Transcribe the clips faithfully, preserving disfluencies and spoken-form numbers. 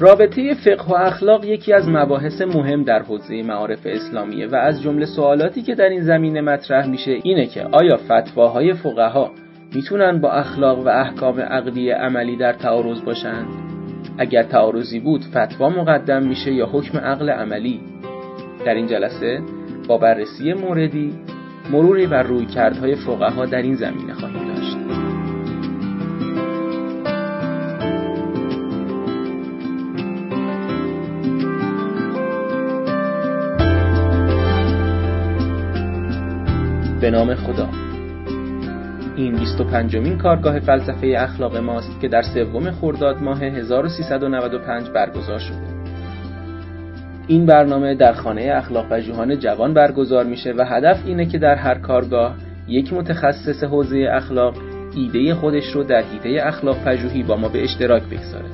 رابطه فقه و اخلاق یکی از مباحث مهم در حوزه معارف اسلامیه و از جمله سوالاتی که در این زمینه مطرح میشه اینه که آیا فتواهای فقها میتونن با اخلاق و احکام عقلی عملی در تعارض باشن؟ اگر تعارضی بود فتوا مقدم میشه یا حکم عقل عملی؟ در این جلسه با بررسی موردی مروری بر رویکردهای فقها در این زمینه خواهیم داشت. به نام خدا. این بیست و پنجمین کارگاه فلسفه اخلاق ماست که در سوم خرداد ماه هزار و سیصد و نود و پنج برگزار شده. این برنامه در خانه اخلاقپژوهان جوان برگزار میشه و هدف اینه که در هر کارگاه یک متخصص حوزه اخلاق ایده خودش رو در حیطه اخلاقپژوهی با ما به اشتراک بگذاره.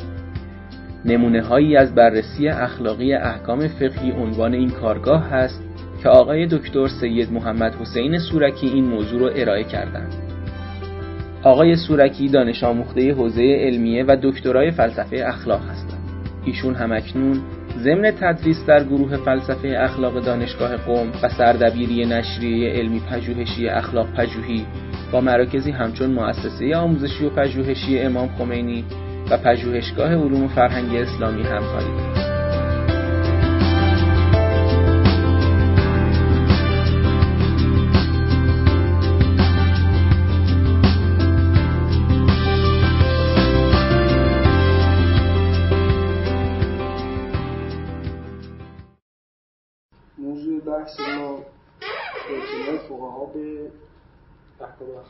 نمونه هایی از بررسی اخلاقی احکام فقهی عنوان این کارگاه هست که آقای دکتر سید محمد حسین سورکی این موضوع رو ارائه کردند. آقای سورکی دانش آموخته حوزه علمیه و دکترای فلسفه اخلاق هستند. ایشون همکنون ضمن تدریس در گروه فلسفه اخلاق دانشگاه قم و سردبیری نشریه علمی پژوهشی اخلاق پژوهی با مراکزی همچون مؤسسه آموزشی و پژوهشی امام خمینی و پژوهشگاه علوم و فرهنگ اسلامی همکاری دارد.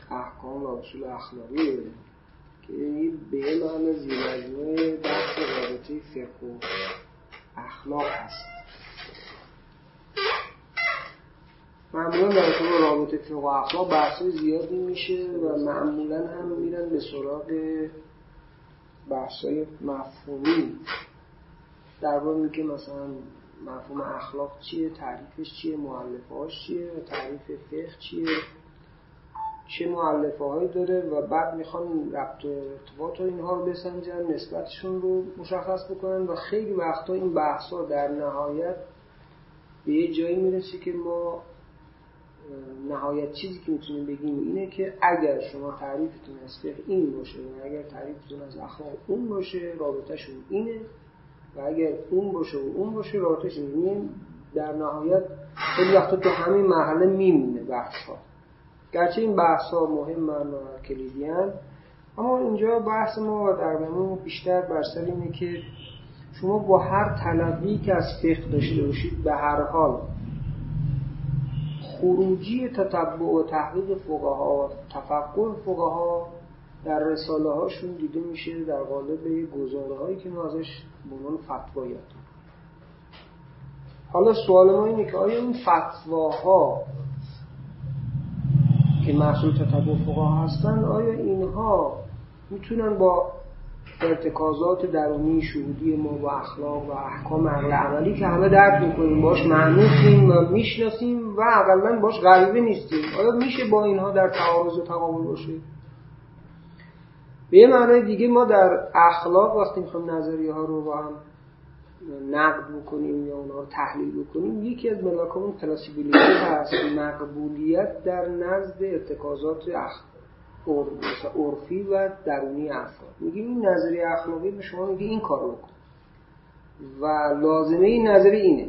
احکام و اصول اخلاقی که این به یه معنی زیرمجموعه بحث رابطه فقه و اخلاق هست. معمولا در طور رابطه فقه و اخلاق بحث زیادی میشه و معمولا هم میرن به سراغ بحث های مفهومی در باره که مثلا مفهوم اخلاق چیه، تعریفش چیه، مؤلفه‌هاش چیه، تعریف فقه چیه، چه مؤلفه‌هایی داره و بعد میخوان ربط و ارتباط اینها رو بسنجن، نسبتشون رو مشخص بکنن و خیلی وقتا این بحث‌ها در نهایت به یه جایی میرسه که ما نهایت چیزی که میتونیم بگیم اینه که اگر شما تعریفتون از فقه این باشه و اگر تعریفتون از اخلاق اون باشه رابطه‌شون اینه و اگر اون باشه و اون باشه رابطه‌شون اینه. در نهایت خیلی وقتا تو همین مرحله میمونه بحث‌ها، گرچه این بحث ها مهمن و کلیدی هن، اما اینجا بحث ما در بینمون بیشتر بر سر اینه که شما با هر تلقی که از فقه داشته باشید به هر حال خروجی تتبع و تحقیق فقها، تفکر فقها در رساله هاشون دیده میشه در قالب گزاره هایی که ما ازش به عنوان فتوا یاد می‌کنیم. حالا سوال ما اینه که آیا این فتواها که محصول تتبع فقها هستن آیا اینها میتونن با ارتکازات درونی شهودی ما با اخلاق و احکام عقل عملی که همه درک میکنیم، باش معنوسیم و میشناسیم و اقلن باش غریبه نیستیم، آیا میشه با اینها در تعارض و تقابل باشه؟ به یه معنی دیگه ما در اخلاق وقتی میخوایم نظریه ها رو با هم نقد بکنیم یا اونها رو تحلیل بکنیم یکی از ملاکمون پلاسیبیلیتی هست، مقبولیت در نزد ارتکازات عرفی و درونی افراد. میگیم این نظریه اخلاقی به شما میگه این کار رو بکن و لازمه این نظریه اینه.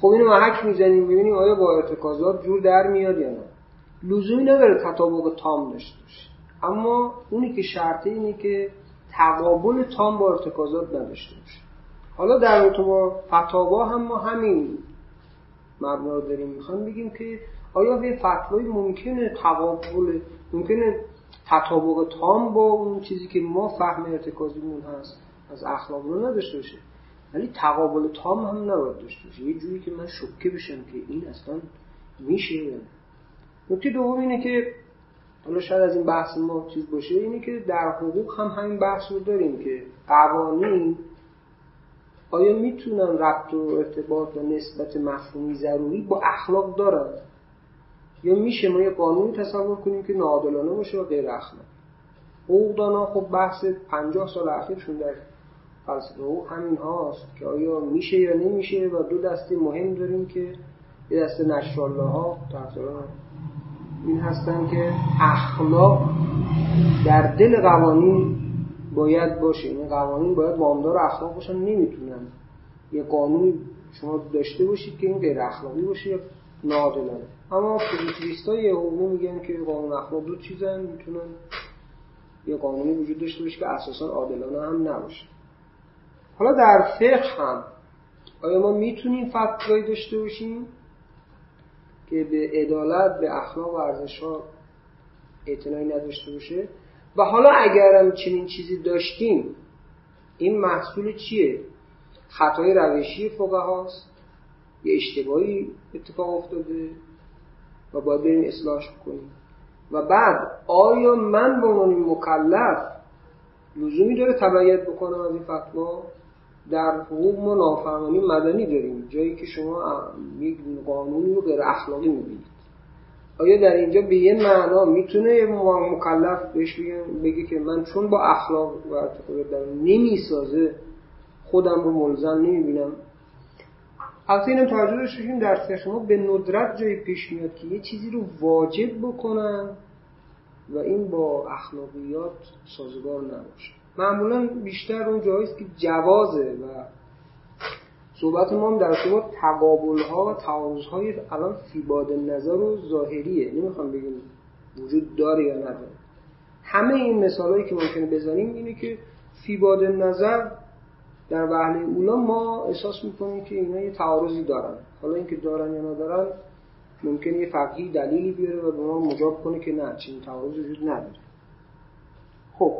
خب اینو محک میزنیم ببینیم آیا با ارتکازات جور در میاد یا نه. لزومی نداره تطابق تام داشته باشه، اما اونی که شرطه اینه که تقابل تام با ارتکازات نداشته باشه. حالا در رابطه با فتاوا هم ما همین مبنا رو داریم. میخوام بگیم که آیا به فتوایی ممکنه تقابل ممکنه تطابق تام با اون چیزی که ما فهم ارتکازیمون هست از اخلاق رو نداشته باشه، ولی تقابل تام هم نباید داشته باشه، یه جوری که من شوکه بشم که این اصلا میشه یا نه. نکته دوم اینه که حالا شاید از این بحث ما چیز باشه اینه که در حقوق هم همین بحث رو داریم که قوانین آیا میتونن ربط و ارتباط و نسبت مفهومی ضروری با اخلاق دارن یا میشه ما یه قانونی تصور کنیم که ناعادلانه باشه و غیر اخلاقی؟ حقوقدان‌ها خب بحث پنجاه سال اخیرشون در فلسفه حقوق همین هاست که آیا میشه یا نمیشه. و دو دسته مهم داریم که یه دسته نشالله ها تقریبا این هستن که اخلاق در دل قوانین باید باشه، این قوانین باید وامدار اخلاق باشن، نمیتونن یه قانون شما داشته باشید که این غیر اخلاقی باشه یا ناعادلانه. اما پولیتیویستای عمومی میگن که قانون اخلاق دو چیزن، میتونن یه قانونی وجود داشته باشه که اساسا عادلانه هم نباشه. حالا در فقه هم آیا ما میتونیم فتوایی داشته باشیم که به عدالت، به اخلاق و ارزش‌ها اعتنایی نداشته باشه؟ و حالا اگرم چنین چیزی داشتیم این محصول چیه؟ خطای روشی فقهاست، یه اشتباهی اتفاق افتاده و باید بریم اصلاحش کنیم. و بعد آیا من به عنوان مکلف لزومی داره تبعیت بکنم از این فتوا؟ در حقوق ما نافرمانی مدنی داریم، جایی که شما یک قانونی رو غیر اخلاقی می‌بینید. آیا در اینجا به یه معنا میتونه مکلف بهش بگه که من چون با اخلاق و ارتقابت نمیسازه خودم رو ملزم نمیبینم؟ البته اینم توجه داشته باشیم در فقه ما به ندرت جایی پیش میاد که یه چیزی رو واجب بکنن و این با اخلاقیات سازگار نباشه. معمولا بیشتر اون جایی است که جوازه و صحبت ما هم در صورت تقابل‌ها و تعارض‌های الان فی باد نظر و ظاهریه، نمیخوام بگیم وجود داره یا نداره. همه این مثالایی که ممکنه بزنیم اینه که فی باد نظر در وهله اونا ما احساس میکنیم که اینا یه تعارضی دارن. حالا اینکه دارن یا ندارن ممکنه یه فقهی دلیلی بیاره و به ما مجاب کنه که نه، چنین تعارضی وجود نداره. خب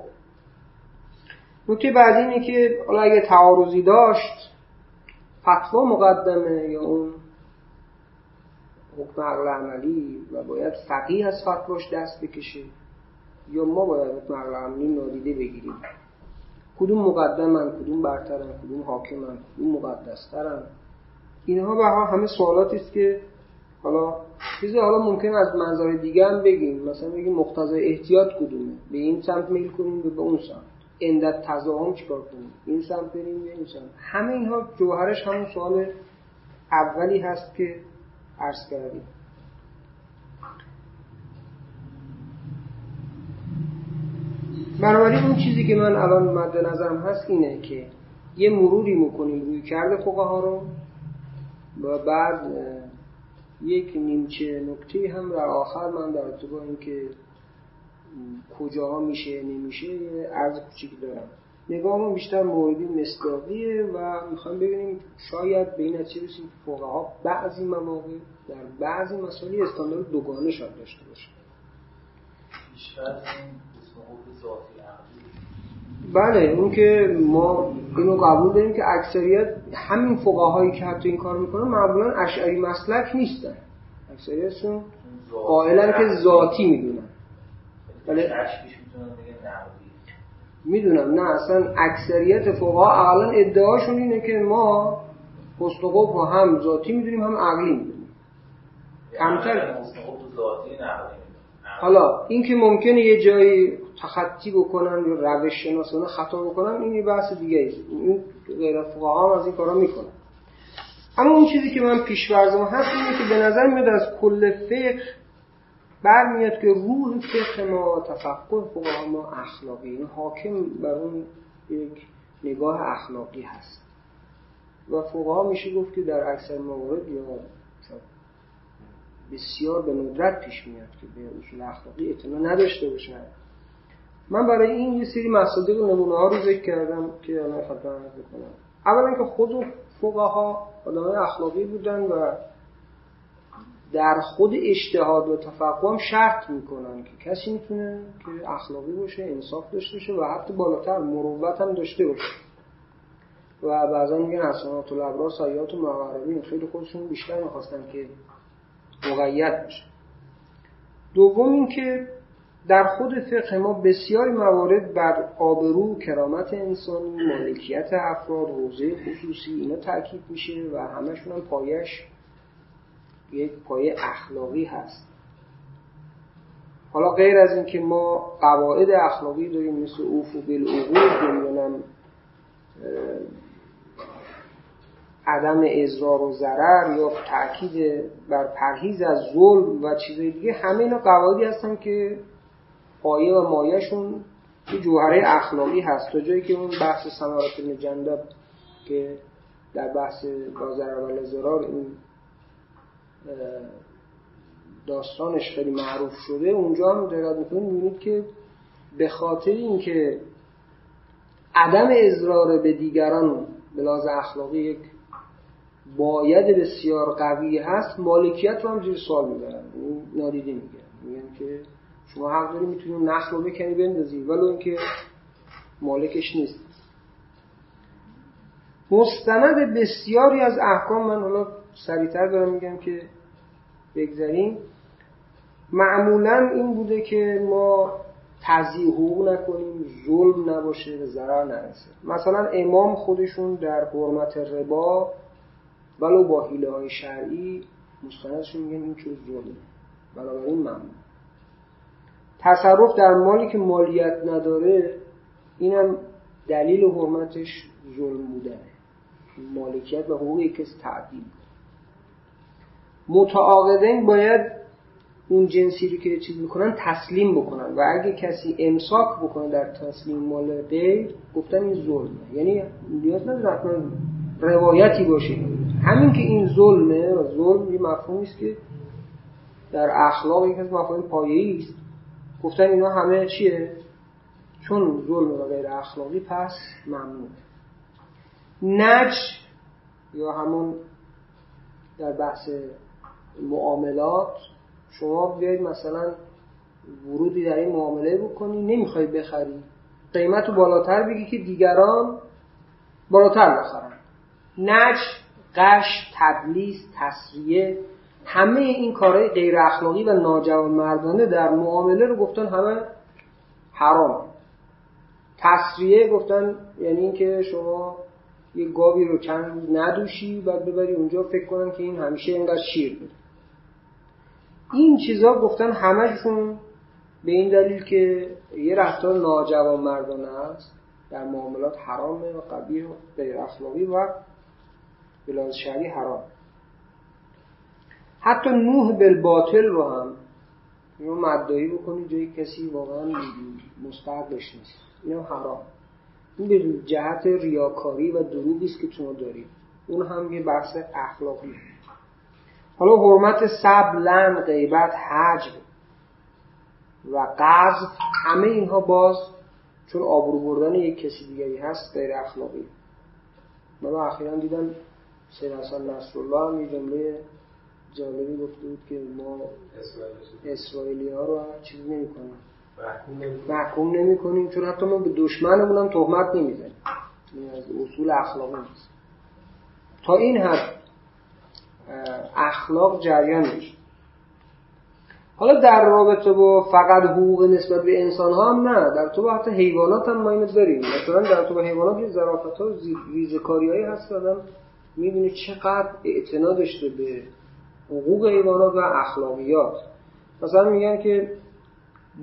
نکته بعدی اینه که حالا اگه تعارضی داشت فتوا مقدمه یا اون حکم عقل عملی و باید فقیه از فتواش دست بکشه یا ما باید حکم عقل عملی نادیده بگیریم؟ کدوم مقدمن، کدوم برترن، کدوم حاکمن، کدوم مقدسترن؟ اینها به همه سوالاتی است که حالا چیزی حالا ممکن از منظر دیگه هم بگیم، مثلا بگیم مقتضای احتیاط کدومه، به این سمت میل کنیم به اون سمت، اندت تضاهم چیکار کنیم، این سمت بریم یا این سمت. همه اینها جوهرش همون سوال اولی هست که عرض کردیم. بنابراین اون چیزی که من الان مد نظرم هست اینه که یه مروری میکنیم روی کرده فقها رو و بعد یک نیمچه نکته هم در آخر من در اتباع این که کجاها میشه نمیشه عرض کوچیک دارم. نگاه ما بیشتر موردی مصداقیه و میخوام ببینیم شاید به این نتیجه برسیم که فقها بعضی مواقع در بعضی مسائل استاندارد دوگانه شاید داشته باشه. بیشتر بله، اون که ما اینو قبول داریم که اکثریت همین فقهایی که حتی این کار میکنن معمولا اشعری مسلک نیستن، اکثریتشون قائلن که ذاتی میدونن. بله اشعریش میتونن بگن نقدی میدونم، نه اصلا اکثریت فقها الان ادعاشون اینه که ما مستقب رو هم ذاتی میدونیم هم عقلی میدونیم، کمتر مستقب رو ذاتی نقدی. حالا این که ممکنه یه جایی تخطی بکنن یا روش شناسانه خطا بکنن این یه بحث دیگه ایست، این غیر فقها هم از این کارا میکنن. اما اون چیزی که من پیش‌فرضم هست اینه که به نظر میاد از کل فقه برمیاد که روح فقه ما، تفقه فقها ما اخلاقی، این حاکم بر اون یک نگاه اخلاقی هست و فقها میشه گفت که در اکثر موارد یا بسیار به ندرت پیش میاد که به اصول اخلاقی اعتنا نداشته باشن. من برای این یه سری مصادیق و نمونه ها رو ذکر کردم که الان خاطرم هست بکنم. اولا که خود فقها آدمای اخلاقی بودن و در خود اجتهاد و تفقه هم شرط میکنن که کسی میتونه که اخلاقی باشه، انصاف داشته باشه و حتی بالاتر مروت هم داشته باشه. و بعضا میگن حسنات الابرار سیئات المقربین، خیلی خودشون بیشتر میخواستن که مقید باشه. دوم این که در خود فقه ما بسیاری موارد بر آبرو، کرامت انسانی، مالکیت افراد، حوزه خصوصی اینا تاکید میشه و همشون هم پایش یک پایه اخلاقی هست. حالا غیر از این که ما قواعد اخلاقی داریم مثل اوفو بالعقود، نمیدونم عدم اضرار و ضرر یا تأکید بر پرهیز از ظلم و چیزهای دیگه، همه اینا قواعدی هستن که پایه و مایه‌شون یه جوهره اخلاقی هست، تا جایی که اون بحث ثمرات مجندب که در بحث با ضرر و ضرار این داستانش خیلی معروف شده، اونجا هم دقت می‌کنید می‌بینید که به خاطر اینکه عدم اضرار به دیگران به لحاظ اخلاقی یک باید بسیار قوی هست، مالکیت رو هم زیر سوال می‌برن، نادیده می‌گیرن، میگن که شما حق داری می‌تونی نخل رو بکنی بندازی ولو اینکه مالکش نیست. مستند بسیاری از احکام، من حالا سریع‌تر دارم میگم که بگذاریم، معمولاً این بوده که ما تضییع حقوق نکنیم، ظلم نباشه، به ضرر نرسه. مثلا امام خودشون در حرمت ربا ولو با حیله‌های شرعی مستندشون میگن این چیز ظلمه، بنابراین ممنوع. تصرف در مالی که مالیت نداره، اینم دلیل حرمتش ظلم بودنه، مالکیت و حقوق یک کس تعدیل. متعاقدین باید اون جنسی رو که چیز میکنن تسلیم بکنن، و اگه کسی امساک بکنه در تسلیم مال غیر، گفتن این ظلمه، یعنی نیاز نداره حتما روایتی باشه. همین که این ظلمه، و ظلم یه مفهومی است که در اخلاق یک از مفاهیم پایه‌ای است، گفتن اینا همه چیه؟ چون ظلم و غیر اخلاقی پس ممنوع. نج یا همون در بحث معاملات، شما بیایید مثلا ورودی در این معامله بکنی، نمیخوای بخری، قیمت رو بالاتر بگی که دیگران بالاتر بخرن. نج، غش، تدلیس، تسریه، همه این کارهای غیر اخلاقی و ناجوانمردانه در معامله رو گفتن همه حرام. تسریه گفتن یعنی اینکه شما یه گاوی رو چند روز ندوشی بعد ببری اونجا فکر کنن که این همیشه اینقدر شیر بده. این چیزا گفتن همه‌شون به این دلیل که یه رفتار ناجوانمردانه است، در معاملات حرامه و قبیح و غیر اخلاقی و به لحاظ شرعی حرام. حتی نوح بالباطل رو هم یه مدعی بکنی جای کسی واقعا مستحقش نیست، اینم حرام. این به جهت ریاکاری و دروغی است که شما دارید، اون هم یه بحث اخلاقی. حالا حرمت سب، لن، غیبت، حجب و قذف، همه اینها باز چون آبرو بردن یک کسی دیگری هست غیر اخلاقی. من اخیراً دیدم سید حسن نصرالله هم یه جمله جالبی گفته بود که ما اسرائیلی ها رو چیز نمی کنیم، محکوم نمی کنیم، چون حتی ما به دشمنمون هم تهمت نمی زنیم، این از اصول اخلاقی نیست. تا این حد اخلاق جریان میشه. حالا در رابطه با فقط حقوق نسبت به انسان ها هم نه، در تو با حتی حیوانات هم ما اینو داریم. مثلا در تو با حیوانات یه ظرافت ها و ریزکاری هایی هست، آدم می بینه چقدر اعتنا داشته به حقوق حیوانات و اخلاقیات. مثلا میگن که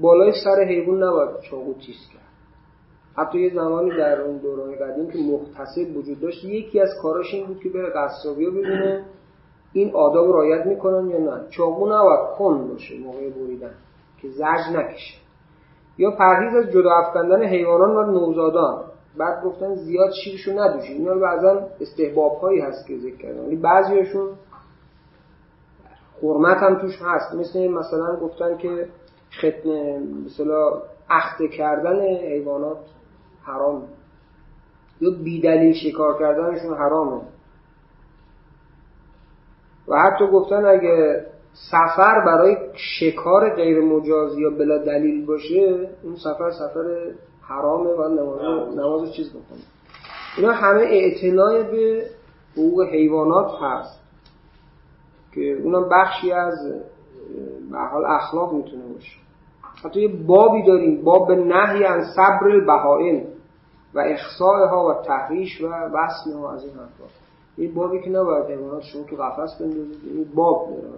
بالای سر حیوان نباید چاقو تیز کرد. حتی یه زمانی در اون دوران قدیم که محتسب وجود داشت، یکی از کاراش این بود که بره قصابیا ببینه این آداب رعایت میکنن یا نه. چاقو نباید کند باشه موقع بریدن که زجر نکشه. یا پرهیز از جدا افکندن حیوانان و نوزادان. بعد گفتن زیاد شیرشو ندوشید. اینا بعضا استحباب‌هایی هست که ذکر کردن، ولی بعضیاشون حرمت هم توش هست. مثل مثلا گفتن که ختنه، مثلا اخته کردن حیوانات حرام، یا بیدلیل شکار کردنشون حرامه. و حتی گفتن اگه سفر برای شکار غیر مجاز یا بلا دلیل باشه، اون سفر سفر حرامه و نماز نماز چیز بکنه. اینا همه اعتنای به حقوق حیوانات هست که اونم بخشی از به حال اخلاق میتونه باشه. حتی یه بابی داریم، باب نهی عن صبر البهائم و اخصائها و تحریش و وصمها، از این حرفا. این بابی که نباید حیوانات شما تو قفس بندازید، این باب داره.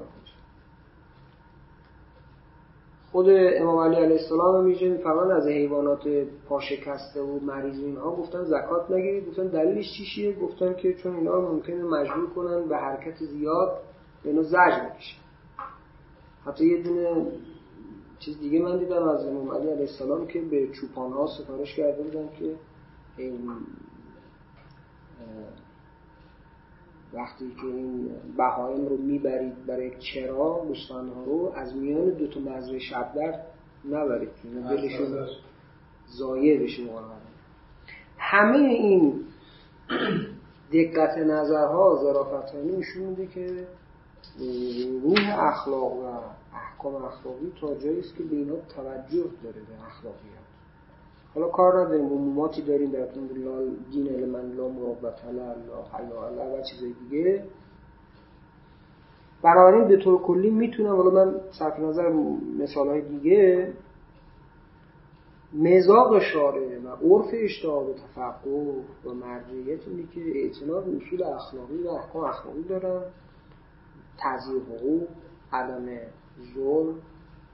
خود امام علی علیه السلام هم میگه فرمان از حیوانات پاشکسته و مریض اینها گفتن زکات نگیرید. گفتن دلیلش چیه؟ گفتن که چون اینا ممکنه مجبور کنن به حرکت زیاد اینو زجر بکشن. حتی یه دونه چیز دیگه من دیدم از امام علی علیه السلام که به چوپان‌ها سفارش کرده بودن که این وقتی که این بهایم رو میبرید برای چرا گوسفندها رو از میان دو تا مزرعه شبدر نبرید که دلشون ضایع بشه. همه این دقت نظرها ظرافت‌ها نشون میده که روح اخلاق و احکام اخلاقی تا جایی است که به اینا توجه داره، به اخلاقیات. حالا کار نداریم عموماتی داریم در اون لال دین المن لا مروبت الله الله الله و چیزای دیگه. بنابراین به طور کلی میتونم، حالا من صرف نظر مثالهای دیگه، مذاق شارع و عرف اجتهاد و تفقه و مرجعیت اینه که اعتناب اصول اخلاقی و احکام اخلاقی دارن، تضییع حقوق، عدم ظلم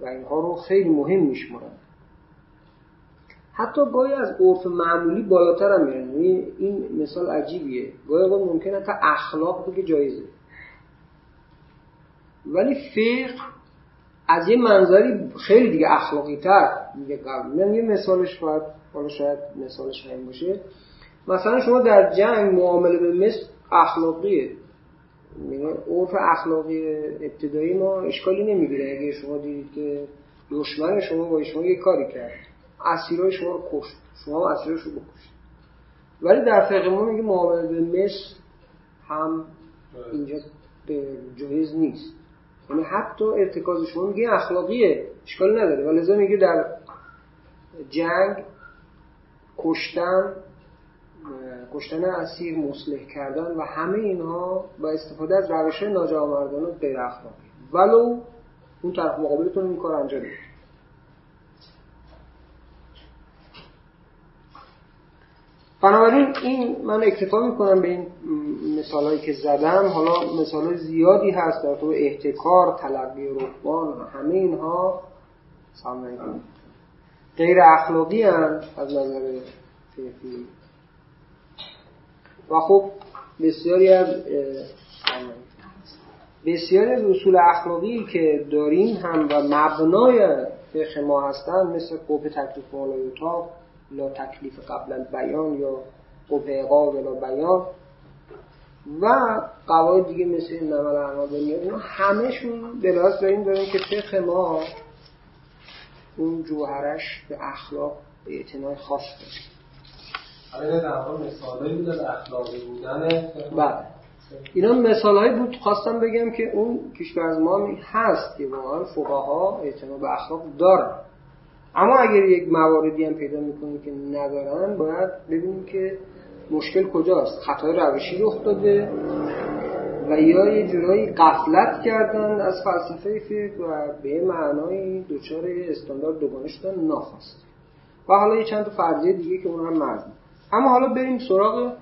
و اینها رو خیلی مهم میشمارن. حتی گاهی از عرف معمولی بالاتر هم میرن. این مثال عجیبیه. گاهی گاهی ممکنه تا اخلاق بگه جایزه، ولی فقه از یه منظری خیلی دیگه اخلاقی تر میگه. قبل یه مثالش باید حالا شاید مثالش همین باشه. مثلا شما در جنگ معامله به مثل اخلاقیه. عرف اخلاقی ابتدایی ما اشکالی نمیگیره. اگه شما دیدید که دشمن شما با شما یه کاری کرد، اسیرای شما رو کشت، شما اسیرش رو بکشید. ولی در فقه ما میگه معامله به مثل هم اینجا جایز نیست. یعنی حتی ارتکاز شما میگه اخلاقیه، اشکال نداره، ولی لازم میگه در جنگ کشتن کشتن اسیر، مصلح کردن و همه اینها با استفاده از روش‌های ناجامردانه و غیر اخلاقی، ولو اون طرف مقابلتون این کار انجام بده. بنابراین این من اکتفا میکنم به این مثالایی که زدم. حالا مثالای زیادی هست در تو احتکار، تلقی رهبان، همه اینها غیر اخلاقی هست از نظر فقهی و خب بسیاری از بسیاری از اصول اخلاقی که داریم هم و مبنای فقه ما هستن، مثل قبح تکلیف بالای اتاق، لا تکلیف قبل البیان یا قبح اقا ولا بیان و قواعد دیگه مثل نمل احمدی، همه‌شون بلاس داریم داریم که فقه ما اون جوهرش به اخلاق به اعتنای خاص داره. آره در واقع مثالایی بود از اخلاقی بودن. بله. اینا مثالایی بود خواستم بگم که اون کشور از ما هست که واقعا فقها اعتنا به اخلاق دارن. اما اگر یک مواردی هم پیدا می‌کنیم که ندارن، باید ببینیم که مشکل کجاست. خطای روشی رخ داده و یا یه جورایی غفلت کردن از فلسفه فقه و به معنای دچار استاندارد دوگانه شدن ناخواسته. و حالا یه چند تا فرضیه دیگه که اون هم مرد. اما حالا بریم سراغ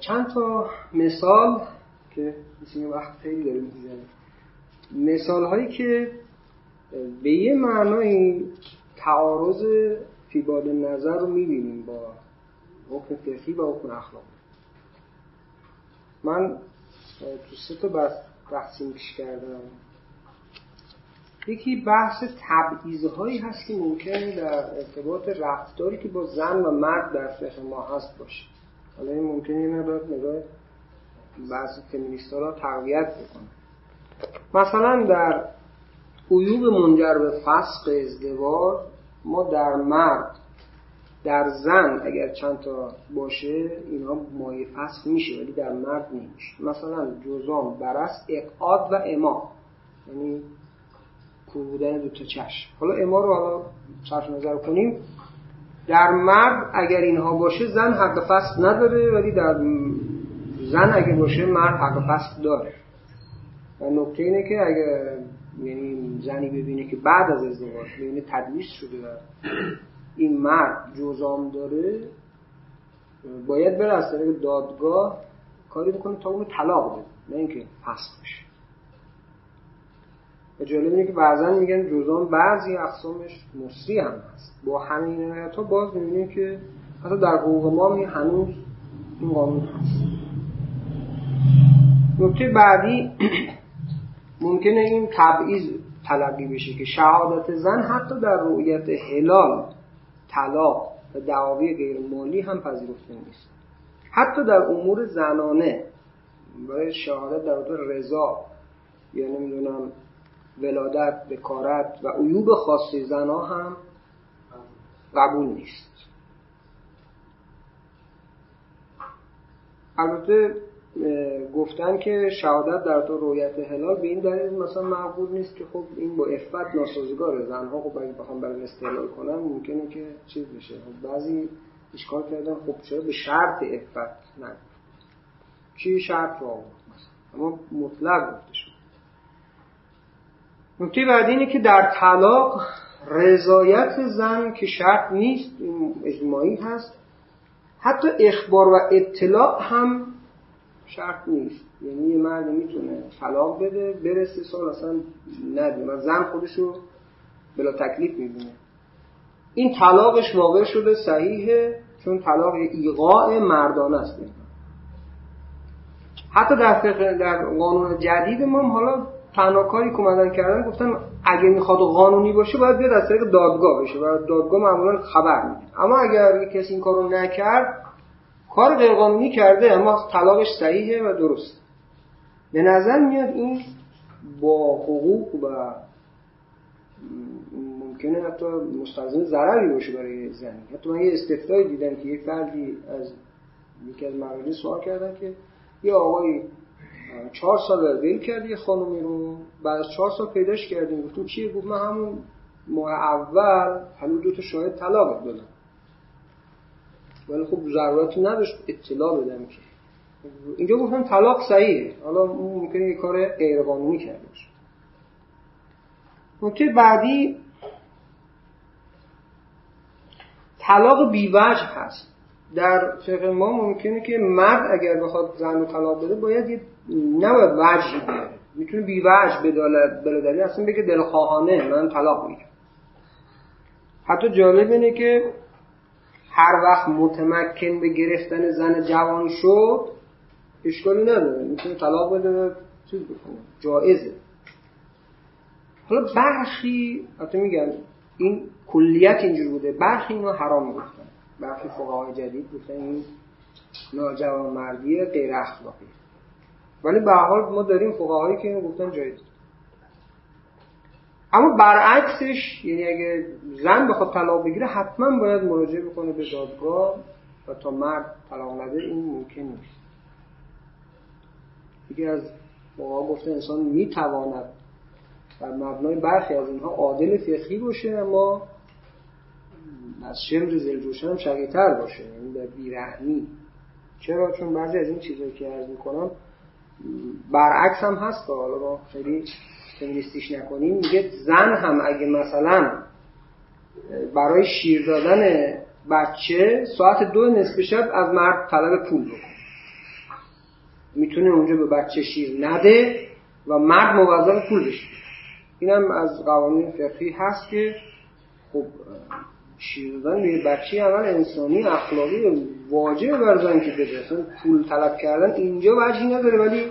چند تا مثال که این وقت خیلی داریم می‌گذریم. مثال‌هایی که به یه معنای تعارض فی باد نظر رو می‌بینیم با حکم فقهی و حکم اخلاقی. من تو سه تا بحث بحثش کردم. یکی بحث تبعیض‌هایی هست که ممکنه در ارتباط رفتاری که با زن و مرد در فقه ما هست باشه. حالا این ممکنه این نباید نگاه بحث فمینیست‌ها را تقویت بکنه. مثلا در عیوب منجر به فسق ازدواج ما در مرد، در زن اگر چند تا باشه اینا مایه فسق میشه ولی در مرد نمیشه. مثلا جزام، برص، اقعاد و اما، یعنی کور بودن دو تا چشم. حالا اما رو حالا صرف نظر کنیم. در مرد اگر اینها باشه زن حق فسق نداره، ولی در زن اگر باشه مرد حق فسق داره. و نکته اینه که اگر یعنی زنی ببینه که بعد از ازدواج ببینه تدلیس شده و این مرد جزام داره، باید بره از طریق دادگاه کاری بکنه تا اون طلاق بده، نه اینکه فسق بشه. و جالب اینه که بعضا میگن جزام بعضی اقسامش مصری هم هست. با همین روایت ها باز میبینیم که حتی در حقوق ما می هنوز این قانون هست. نکته بعدی ممکنه این تبعیض تلقی بشه که شهادت زن حتی در رؤیت هلال، طلاق و دعاوی غیر مالی هم پذیرفته نیست. حتی در امور زنانه برای شهادت در مورد رضا یا نمیدونم ولادت، بکارت و عیوب خاصی زنها هم قبول نیست. البته گفتن که شهادت در تو رؤیت هلال به این دلیل مثلا مقبول نیست که خب این با عفت ناسازگاره. زنها خب اگه بخوام برای استحلال کنن ممکنه که چیز بشه. بعضی اشکال کردن خب چرا به شرط عفت نه چی شرط را اما مطلق گفته شد. نکته بعدی اینه که در طلاق رضایت زن که شرط نیست اجماعی هست. حتی اخبار و اطلاع هم شرط نیست. یعنی یه مرد میتونه طلاق بده برسه سال اصلا ندیم و زن خودشو بلا تکلیف میبینه. این طلاقش واقع شده صحیحه چون طلاق ایقاع مردانه است. حتی در, در قانون جدید ما هم حالا تنها کاری که اومدن کردن گفتن اگه میخواد قانونی باشه باید بیاد از طریق دادگاه بشه و دادگاه معمولا خبر میده. اما اگر کسی این کارو نکرد کار غیرقانونی کرده اما طلاقش صحیحه و درسته. به نظر میاد این با حقوق و ممکنه حتی مستلزم ضرری باشه برای زن. حتی من یه استفتایی دیدم که یک فردی از یکی از مراجع سوال کردن که یه آقای چهار سال ول کرد یه خانومی رو، بعد از چهار سال پیداش کردیم. گفتم چیه؟ گفت من همون ماه اول همون دو تا شاهد طلاق دادم ولی خب ضرورتی نداشت اطلاع بدم که اینجا گفتن طلاق صحیحه. حالا ممکنه یه کار غیر قانونی کرده باشه. نکته بعدی طلاق بی‌وجه هست. در فقه ما ممکنه که مرد اگر بخواد زن رو طلاق بده باید یه نوع وجهی بده. میتونه بی‌وجه بدالت بلادری اصلا بگه دلخواهانه من طلاق میدم. حتی جالب اینه که هر وقت متمکن به گرفتن زن جوان شد اشکالی نداره میتونه طلاق بده و چیز بکنه جایزه. حالا برخی حتی میگن این کلیت اینجور بوده، برخی اینو حرام میگفتن، برخی فقهای جدید گفتن این ناجوانمردی غیر اخلاقی، ولی به هر حال ما داریم فقهایی که گفتن جایزه. اما برعکسش یعنی اگه زن بخواد طلاق بگیره حتما باید مراجعه بکنه به دادگاه و تا مرد طلاق نده این ممکن نیست. دیگه از واقعا گفته انسان میتواند بر مبنای برخی از اینها عادل فقهی باشه اما از شمر زلجوشه هم شقی‌تر باشه، یعنی در بیرحمی. چرا؟ چون بعضی از این چیزایی که عرض میکنم برعکس هم هست که حالا ما خیلی فمینیستیش نکنیم. میگه زن هم اگه مثلا برای شیر دادن بچه ساعت دو نصف شب از مرد طلب پول بکنه میتونه اونجا به بچه شیر نده و مرد موظف پول بشه. اینم از قوانین فقهی هست که خب شیر دادن به بچه اول انسانی اخلاقی واجبه بر زن که بده. اصلا پول طلب کردن اینجا وجهی نداره ولی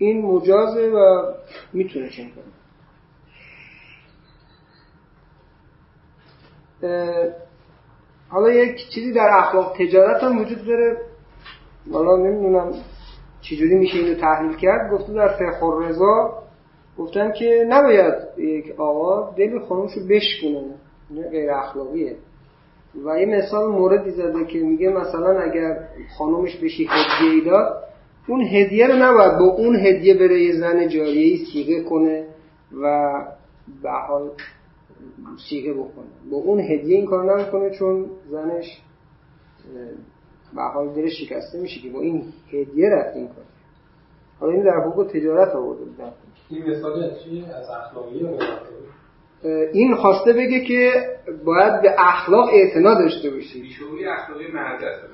این مجازه و میتونه چنین کنه. حالا یک چیزی در اخلاق تجارت هم وجود داره. حالا نمیدونم چجوری میشه اینو تحلیل کرد. گفته در فقه الرضا گفتن که نباید یک آقا دل خانومشو بشکنه، نه غیر اخلاقیه. و یه مثال موردی زده که میگه مثلا اگر خانومش بشی هدیه‌ای داد اون هدیه رو نباید با اون هدیه بره یه زن جاریه‌ای سیغه کنه و به حال سیغه بکنه. با اون هدیه این کار نمیکنه چون زنش به حال دلش شکسته میشه که با این هدیه رفت این کار. حالا این در حقوق تجارت آورده بودن. این مثال چیه؟ از اخلاقی رو این خواسته بگه که باید به اخلاق اعتنا داشته باشی. بیشوری اخلاقی مرد است.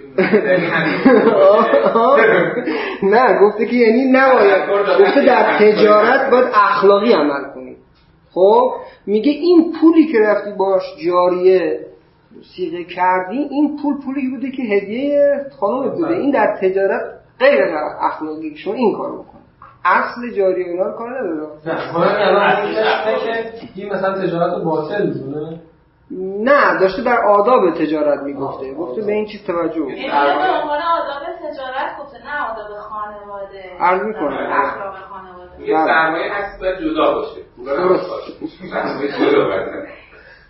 نه گفته که یعنی نباید. گفته در تجارت باید اخلاقی عمل کنی. خب میگه این پولی که رفتی باش جاریه سیغه کردی، این پول پولی بوده که هدیه خانم بوده، این در تجارت غیر اخلاقی، شما این کارو بکن. اصل جاریه اینا رو کار نداره. نه حالا اصلش این مثلا تجارت باطل میدونه، نه داشته بر آداب تجارت میگفته، گفته به این چیز توجه کنید. این عنوان آداب تجارت گفته، نه آداب خانواده. عرض می‌کنم اخلاق خانواده. یه سرمایه هست باید جدا باشه.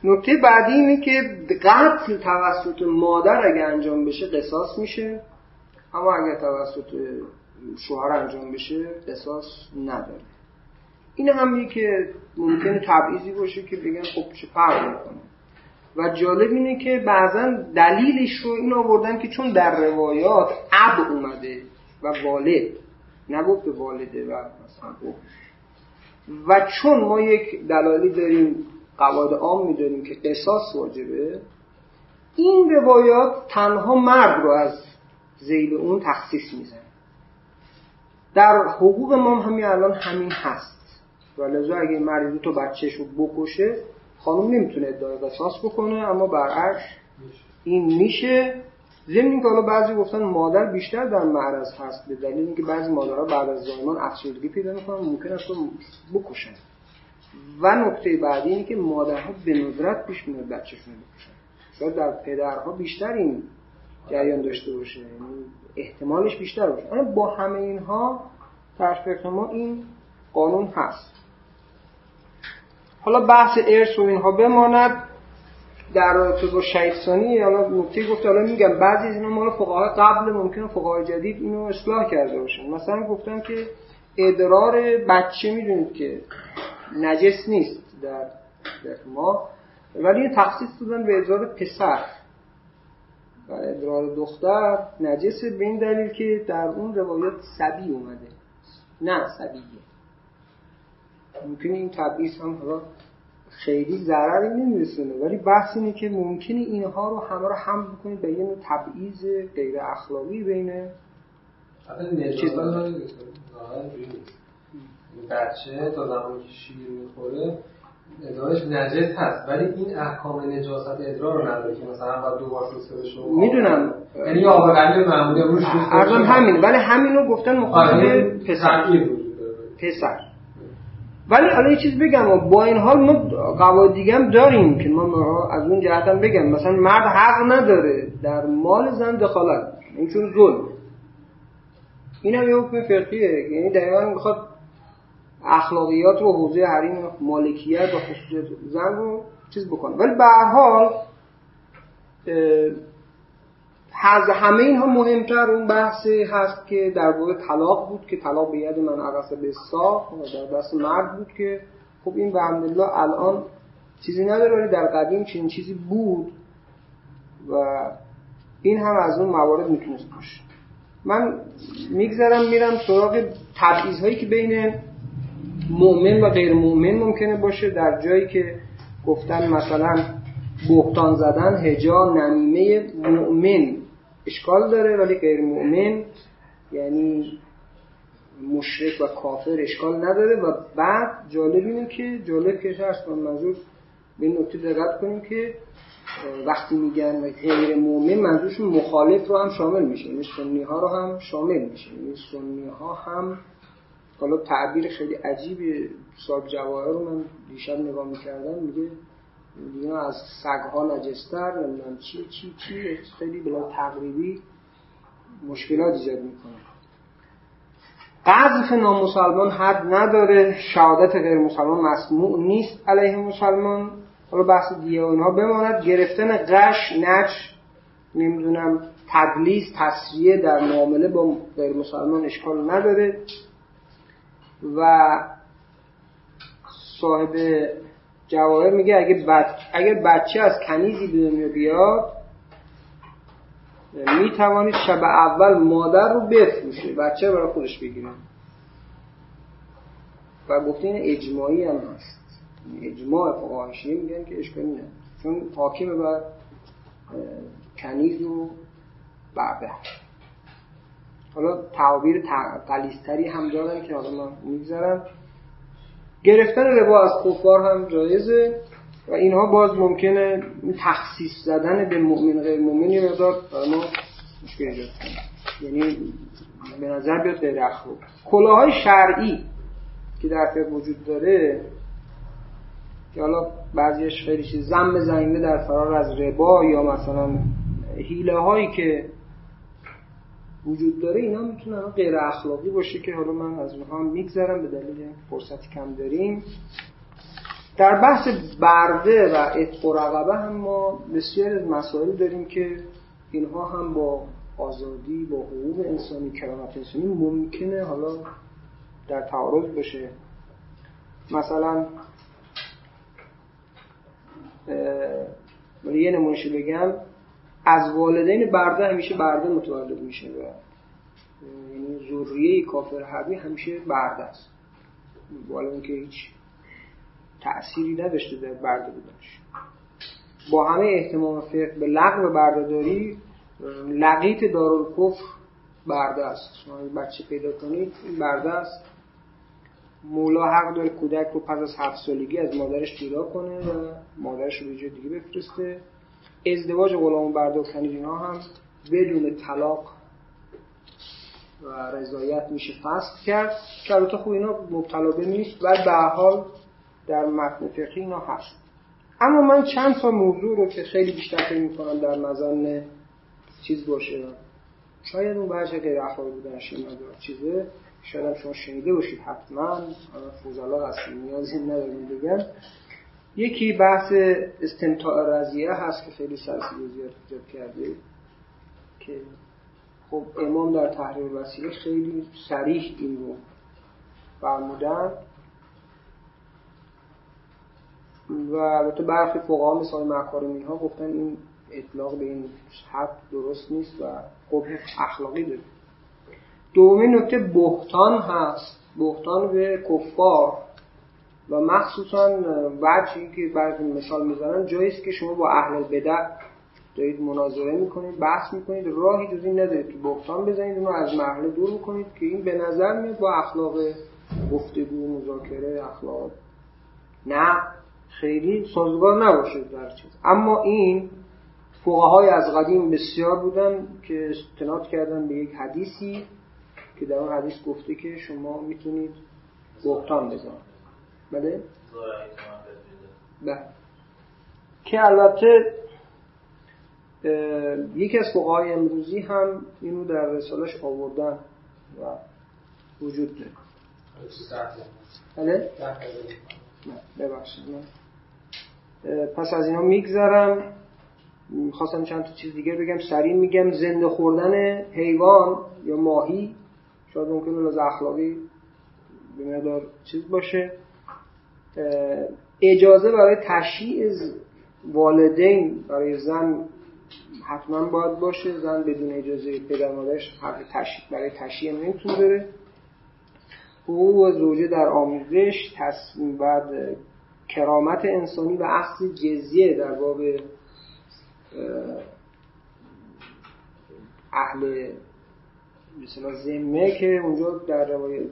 نکته بعدی اینه که قتل توسط مادر اگه انجام بشه قصاص میشه، اما اگه توسط شوهر انجام بشه قصاص نداره. این همیه که ممکنه تبعیضی باشه که بگن خب چه فرقی می‌کنه. و جالب اینه که بعضا دلیلش رو این آوردن که چون در روایات اب اومده و والد نگفته والده و مثلا، و چون ما یک دلالی داریم قواعد عام می‌دونیم که قصاص واجبه، این روایات تنها مرد رو از ذیل اون تخصیص میزن. در حقوق ما همین الان همین هست و لذا اگه مردی تو بچهش رو بکشه خانم نمیتونه ادعای قصاص بکنه، اما برعکس این میشه. ضمن که حالا بعضی گفتن مادر بیشتر در معرض هست به دلیل اینکه بعضی مادرها بعد از زایمان افسردگی پیدا میکنن، ممکن است بکشن. و نکته بعدی اینه که مادرها به ندرت پیش میاد بچه‌شون رو بکشن، شاید در پدرها بیشتر این جریان داشته باشه، یعنی احتمالش بیشتر باشه. اما با همه اینها در فقه ما این قانون هست. حالا بحث ارث و اینها بماند. در رابطه با شیخسانی حالا نکته گفت، حالا میگم بعضی از اینا مال فقهای قبل، ممکنه فقهای جدید اینو اصلاح کرده باشن. مثلا گفتن که ادرار بچه میدونید که نجس نیست در فقه ما، ولی این تخصیص دادن به ادرار پسر و ادرار دختر نجسه به این دلیل که در اون روایات سبی اومده، نه سبیه. ممکنه این تبعیض هم حالا خیلی ضرری نمیرسونه، ولی بحث اینه که ممکنه اینها رو همه رو هم بکنید به یه تبعیض غیر اخلاقی بینه. بچه تا زمانی که شیر میخوره ادرارش نجس هست، ولی این احکام نجاست ادرار رو نداره که مثلا بعد دو بار شسته بشه. میدونم، یعنی آب قلیل معمولی روش شسته ارزم همین، ولی همینو گفتن مخاطب پسر پسر. ولی حالا یه چیز بگم، با این حال ما قواعد دیگه هم داریم که ما از اون جهت هم بگم، مثلا مرد حق نداره در مال زن دخالت، این چون ظلم. این هم یه حکم فقهیه، یعنی دقیقاً میخواد اخلاقیات رو حوزه حریم مالکیت و خصوصیت زن رو چیز بکنه. ولی به هر حال از همه اینها مهمتر اون بحثی هست که در مورد طلاق بود که طلاق به ید من عرصه به ساق و در دست مرد بود که خب این به الحمدلله الان چیزی نداره، ولی در قدیم چنین چیزی بود و این هم از اون موارد میتونست باشه. من میگذرم میرم سراغ تبعیض‌هایی که بین مؤمن و غیر مؤمن ممکنه باشه، در جایی که گفتن مثلا بهتان زدن، هجا، نمیمه مؤمن اشکال داره ولی غیر مؤمن یعنی مشرک و کافر اشکال نداره. و بعد جالب اینه که جالب که هست من منظور به این نکته دقت کنیم که وقتی میگن غیر مؤمن منظورشون مخالف رو هم شامل میشه، یعنی سنی ها رو هم شامل میشه، یعنی سنی ها هم. حالا تعبیر خیلی عجیب صاحب جواهر رو من دیشب نگاه میکردم، میگه اینا از سگ‌ها نجستر نمیدونم چی چی چی، خیلی بلا تقریبی مشکلات ایجاد میکنه. قذف نامسلمان حد نداره، شهادت غیر مسلمان مسموع نیست علیه مسلمان. حالا بحث دیگه اونها بماند. گرفتن غش، نچ، نمیدونم تدلیس، تسریه در معامله با غیر مسلمان اشکال نداره. و صاحب جواهر میگه اگه بچه اگه بچه از کنیزی به دنیا بیاد میتوانید شب اول مادر رو بفروشه بچه برای خودش بگیره. و گفته این اجماعی هم هست، اجماع فقهاشی میگن که اشکالی نداره چون حاکم بر کنیز و بعده. حالا تعابیر غلیظتری هم دارن که حالا من میگذرم. گرفتن ربا از کفار هم جایزه و اینها باز ممکنه تخصیص زدن به مؤمن غیر مؤمن یه مقدار ما مشکل ایجاد کنه، یعنی به نظر بیاد غیر اخلاقی. کلاهای شرعی که در فقه وجود داره که حالا بعضیش خیلی چیز ذم زنگه در فرار از ربا یا مثلا حیله هایی که وجود داره، اینا میتونه غیر اخلاقی باشه که حالا من از اونها میگذرم به دلیل فرصت کم داریم. در بحث برده و عتق و رقبه هم ما بسیار مسائل داریم که اینها هم با آزادی، با حقوق انسانی، کرامت انسانی ممکنه حالا در تعارض باشه. مثلا یه نمونه‌شو بگم، از والدین برده همیشه برده متولد میشه و یعنی ذریه کافر حبی همیشه برده است، والا اون که هیچ تأثیری نداشته در برده بودنش. با همه احتمام فقه به لغو بردهداری، لقیت دارالکفر برده است. شما بچه پیدا کنید این برده است. مولا حق داره کودک رو پس از هفت سالگی از مادرش جدا کنه و مادرش رو به جای دیگه بفرسته. ازدواج غلام برده و کنیز هم بدون طلاق و رضایت میشه فسخ کرد. شرط خود اینا مبتلا به نیست و به حال در متن فقهی اینا هست. اما من چند تا موضوع رو که خیلی بیشتر فکر می‌کنم در مزن چیز باشه، شاید اون بحث غیر اخلاقی بودنش مدار چیزه، شاید شما شنیده باشید، حتما فوزلا هست، نیازی نداریم بگم. یکی بحث استمتاع رضیه هست که خیلی سرسیل زیاد ایجاد کرده که خب امام در تحریر وصیه خیلی صریح این رو فرمودن و البته برخی فقها مثل مکارم ها گفتن این اطلاق به این حد درست نیست و قبح اخلاقی داره. دومین نکته بهتان هست، بهتان به کفار و مخصوصا وجهی که برای مثال میزنن جایی است که شما با اهل بدع دارید مناظره میکنید، بحث میکنید، راهی جز این ندارید که بهتان بزنید اونو از محله دور میکنید که این به نظر میاد با اخلاق گفتگو، مذاکره، اخلاق نه خیلی سازگار نباشه در چیز. اما این فقهای از قدیم بسیار بودن که استناد کردن به یک حدیثی که در اون حدیث گفته که شما میتونید بهتان بزنید، بله؟ بله. که البته یکی از فقهای امروزی هم اینو در رسالش آوردن و وجود داره. بله؟ نه ببخشید، پس از اینا میگذرم. میخواستم چند تا چیز دیگر بگم، سریع میگم. زنده خوردن حیوان یا ماهی شاید ممکنه از اخلاقی به مقدار چیز باشه. اجازه برای تشییع والدین برای زن حتما باید باشه. زن بدون اجازه پدر مادرش حق تشییع برای تشییع نمیتونه بره. حقوق زوجه در آموزش، تصمیم بعد کرامت انسانی و اخذ جزیه در باب اهل مثلا ذمه که اونجا در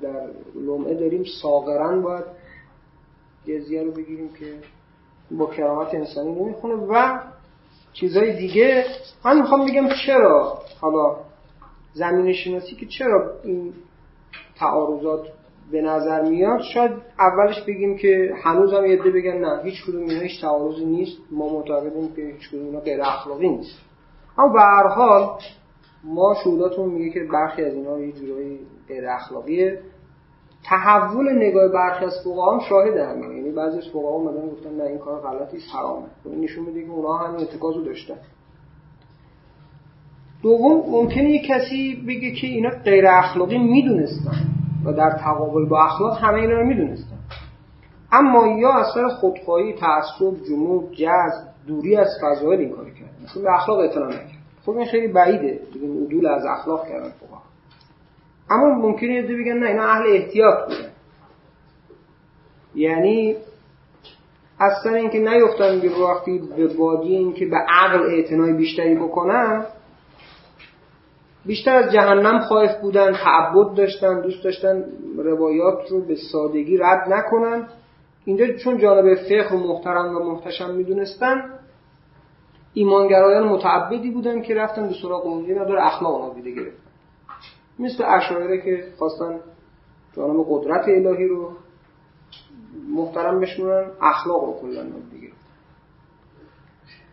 در لمعه داریم ساغرن باید جزیه رو بگیریم که با کرامت انسانی نمیخونه و چیزهای دیگه. من میخوام بگم چرا حالا زمین شناسی که چرا این تعارضات به نظر میاد. شاید اولش بگیم که هنوز هم یه عده بگن نه هیچ کدوم اینا هیچ تعارضی نیست، ما معتقدیم که هیچ کدوم اینا غیر اخلاقی نیست. اما به هر حال ما شهوداتون میگه که برخی از اینا یه جورایی غیر اخلاقیه. تحول نگاه برخی از فقها هم شاهد همینه، یعنی بعضی از فقها اومدن گفتن نه این کار غلطی، حرامه. این نشون میده که اونها هم ارتکاز رو داشتن. دوم ممکنه یه کسی بگه که اینا غیر اخلاقی میدونستن و در تقابل با اخلاق همه اینا رو میدونستن، اما یا اثر خودخواهی، تعصب، جمود، جذب، دوری از فضایل این کارو کردن، اصلا به اخلاق اعتنا نکردن. خب این خیلی بعیده دیگه، عدول از اخلاق کردن فقها. اما ممکنه یه بگن نه اینا اهل احتیاط بودن، یعنی اصلا اینکه نیفتن به وقتی به وادی اینکه به عقل اعتنای بیشتری بکنن، بیشتر از جهنم خائف بودن، تعبد داشتن، دوست داشتن روایات رو به سادگی رد نکنن اینجا چون جانب فقه و محترم و محتشم میدونستن، ایمانگرایان متعبدی بودن که رفتن به سراغ اونجا مقدار اخلاق نادیده گرفتن، مثل اشاعره که خواستن جانب قدرت الهی رو محترم بشمونن، اخلاق رو کلا نادیده گرفتن.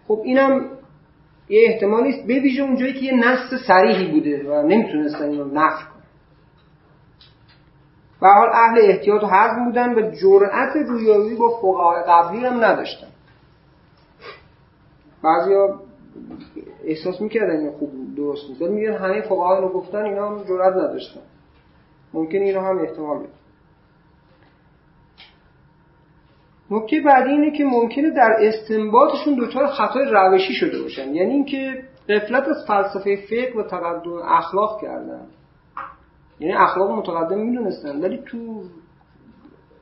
خب اینم یه احتمالی است، به ویژه اونجایی که یه نص صریحی بوده و نمیتونستن اینو نفی کنن. به هر حال اهل احتیاط و حزم بودن و جرأت رویارویی با فقهای قبلی هم نداشتن. بعضیا احساس میکردن این خوب درست نیست، میگن همه فقهای رو گفتن، اینا هم جرأت نداشتن. ممکنه اینا هم احتمال بده. نکته بعدی اینه که ممکنه در استنباطشون دچار خطای روشی شده باشن، یعنی اینکه غفلت از فلسفه فقه و تقدم اخلاق کردن. یعنی اخلاق متقدم میدونستن ولی تو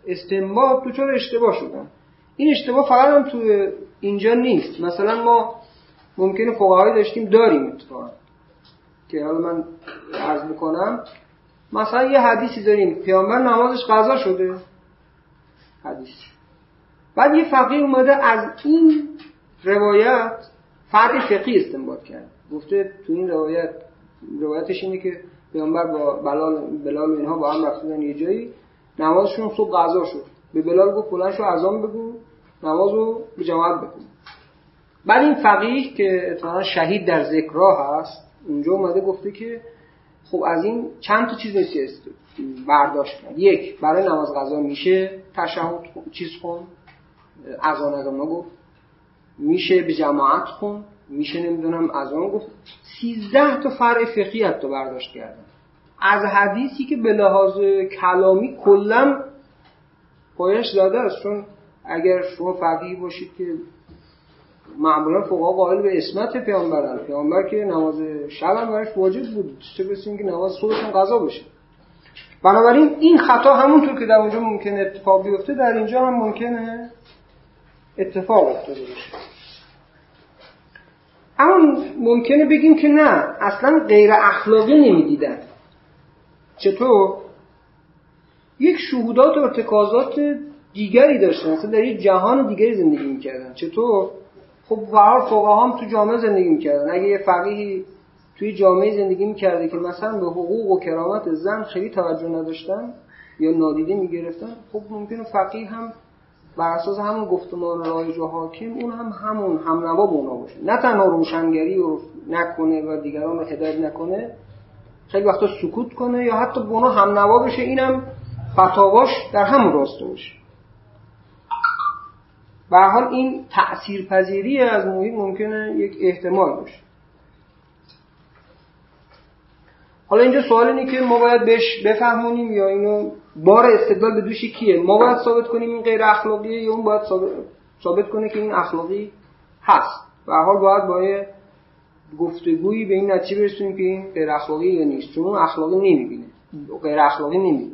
استنباط دچار اشتباه شدن. این اشتباه فقط هم تو اینجا نیست، مثلا ما ممکنه فقهایی داشتیم داریم اتفاقا که حالا من عرض میکنم، مثلا یه حدیثی داریم پیامبر نمازش قضا شده، حدیث، بعد یه فقیه اومده از این روایت فرع فقهی استنباط کرد، گفته تو این روایت، روایتش اینه که پیامبر با بلال بلال و اینها با هم رفتن یه جایی، نمازشون صبح قضا شد، به بلال گفت بلند شو اذان بگو نمازو به جماعت بکن. بعد این فقیه که اتفاقا شهید در ذکرها هست اونجا اومده گفته که خب از این چند تا چیز نیست برداشت کرد، یک برای نماز قضا میشه تشهد چیز خون، اذان اذان گفت، میشه به جماعت خون، میشه نمیدونم اذان گفت، سیزده تا فرع فقهی حتی برداشت کردن از حدیثی که به لحاظ کلامی کلا پایش زده است. چون اگر شما فقیه باشید که معمولا فقها قائل به عصمت پیامبرن، پیامبر که نماز شب هم براش واجب بود، چه برسه اینکه نماز صبح هم قضا بشه. بنابراین این خطا همونطور که در اونجا ممکنه اتفاق بیفته، در اینجا هم ممکنه اتفاق افتاده باشه. اما ممکنه بگیم که نه، اصلا غیر اخلاقی نمیدیدن. چطور؟ یک شهودات و ارتکازات دیگری داشتن، اصلا در یک جهان دیگری زندگی میکردن. چطور؟ خب واقعا فقها هم تو جامعه زندگی میکردن. اگه یه فقیهی توی جامعه زندگی میکرده که مثلا به حقوق و کرامت زن خیلی توجه نداشتن یا نادیده میگرفتن، خب ممکنه فقیه هم بر اساس همون گفتمان رایج و حاکم اون هم همون همنوا با اونا باشه، نه تنها روشنگری رو نکنه و دیگران رو هدایت نکنه، خیلی وقتا سکوت کنه یا حتی با اونا همنوا بشه، اینم فتاواش در همون راستا باشه. به هر حال این تاثیرپذیری از محیط ممکنه یک احتمال باشه. حالا اینجا سوال اینه که ما باید بهش بفهمونیم یا اینو بار استدلال به دوش کیه؟ ما باید ثابت کنیم این غیر اخلاقیه یا اون باید ثابت, ثابت کنه که این اخلاقی هست؟ به هر حال باید با گفتگویی به این نتیجه برسونیم که این غیر اخلاقی یا نیست، چون اون اخلاقی نمیبینه، غیر اخلاقی نمیبینه.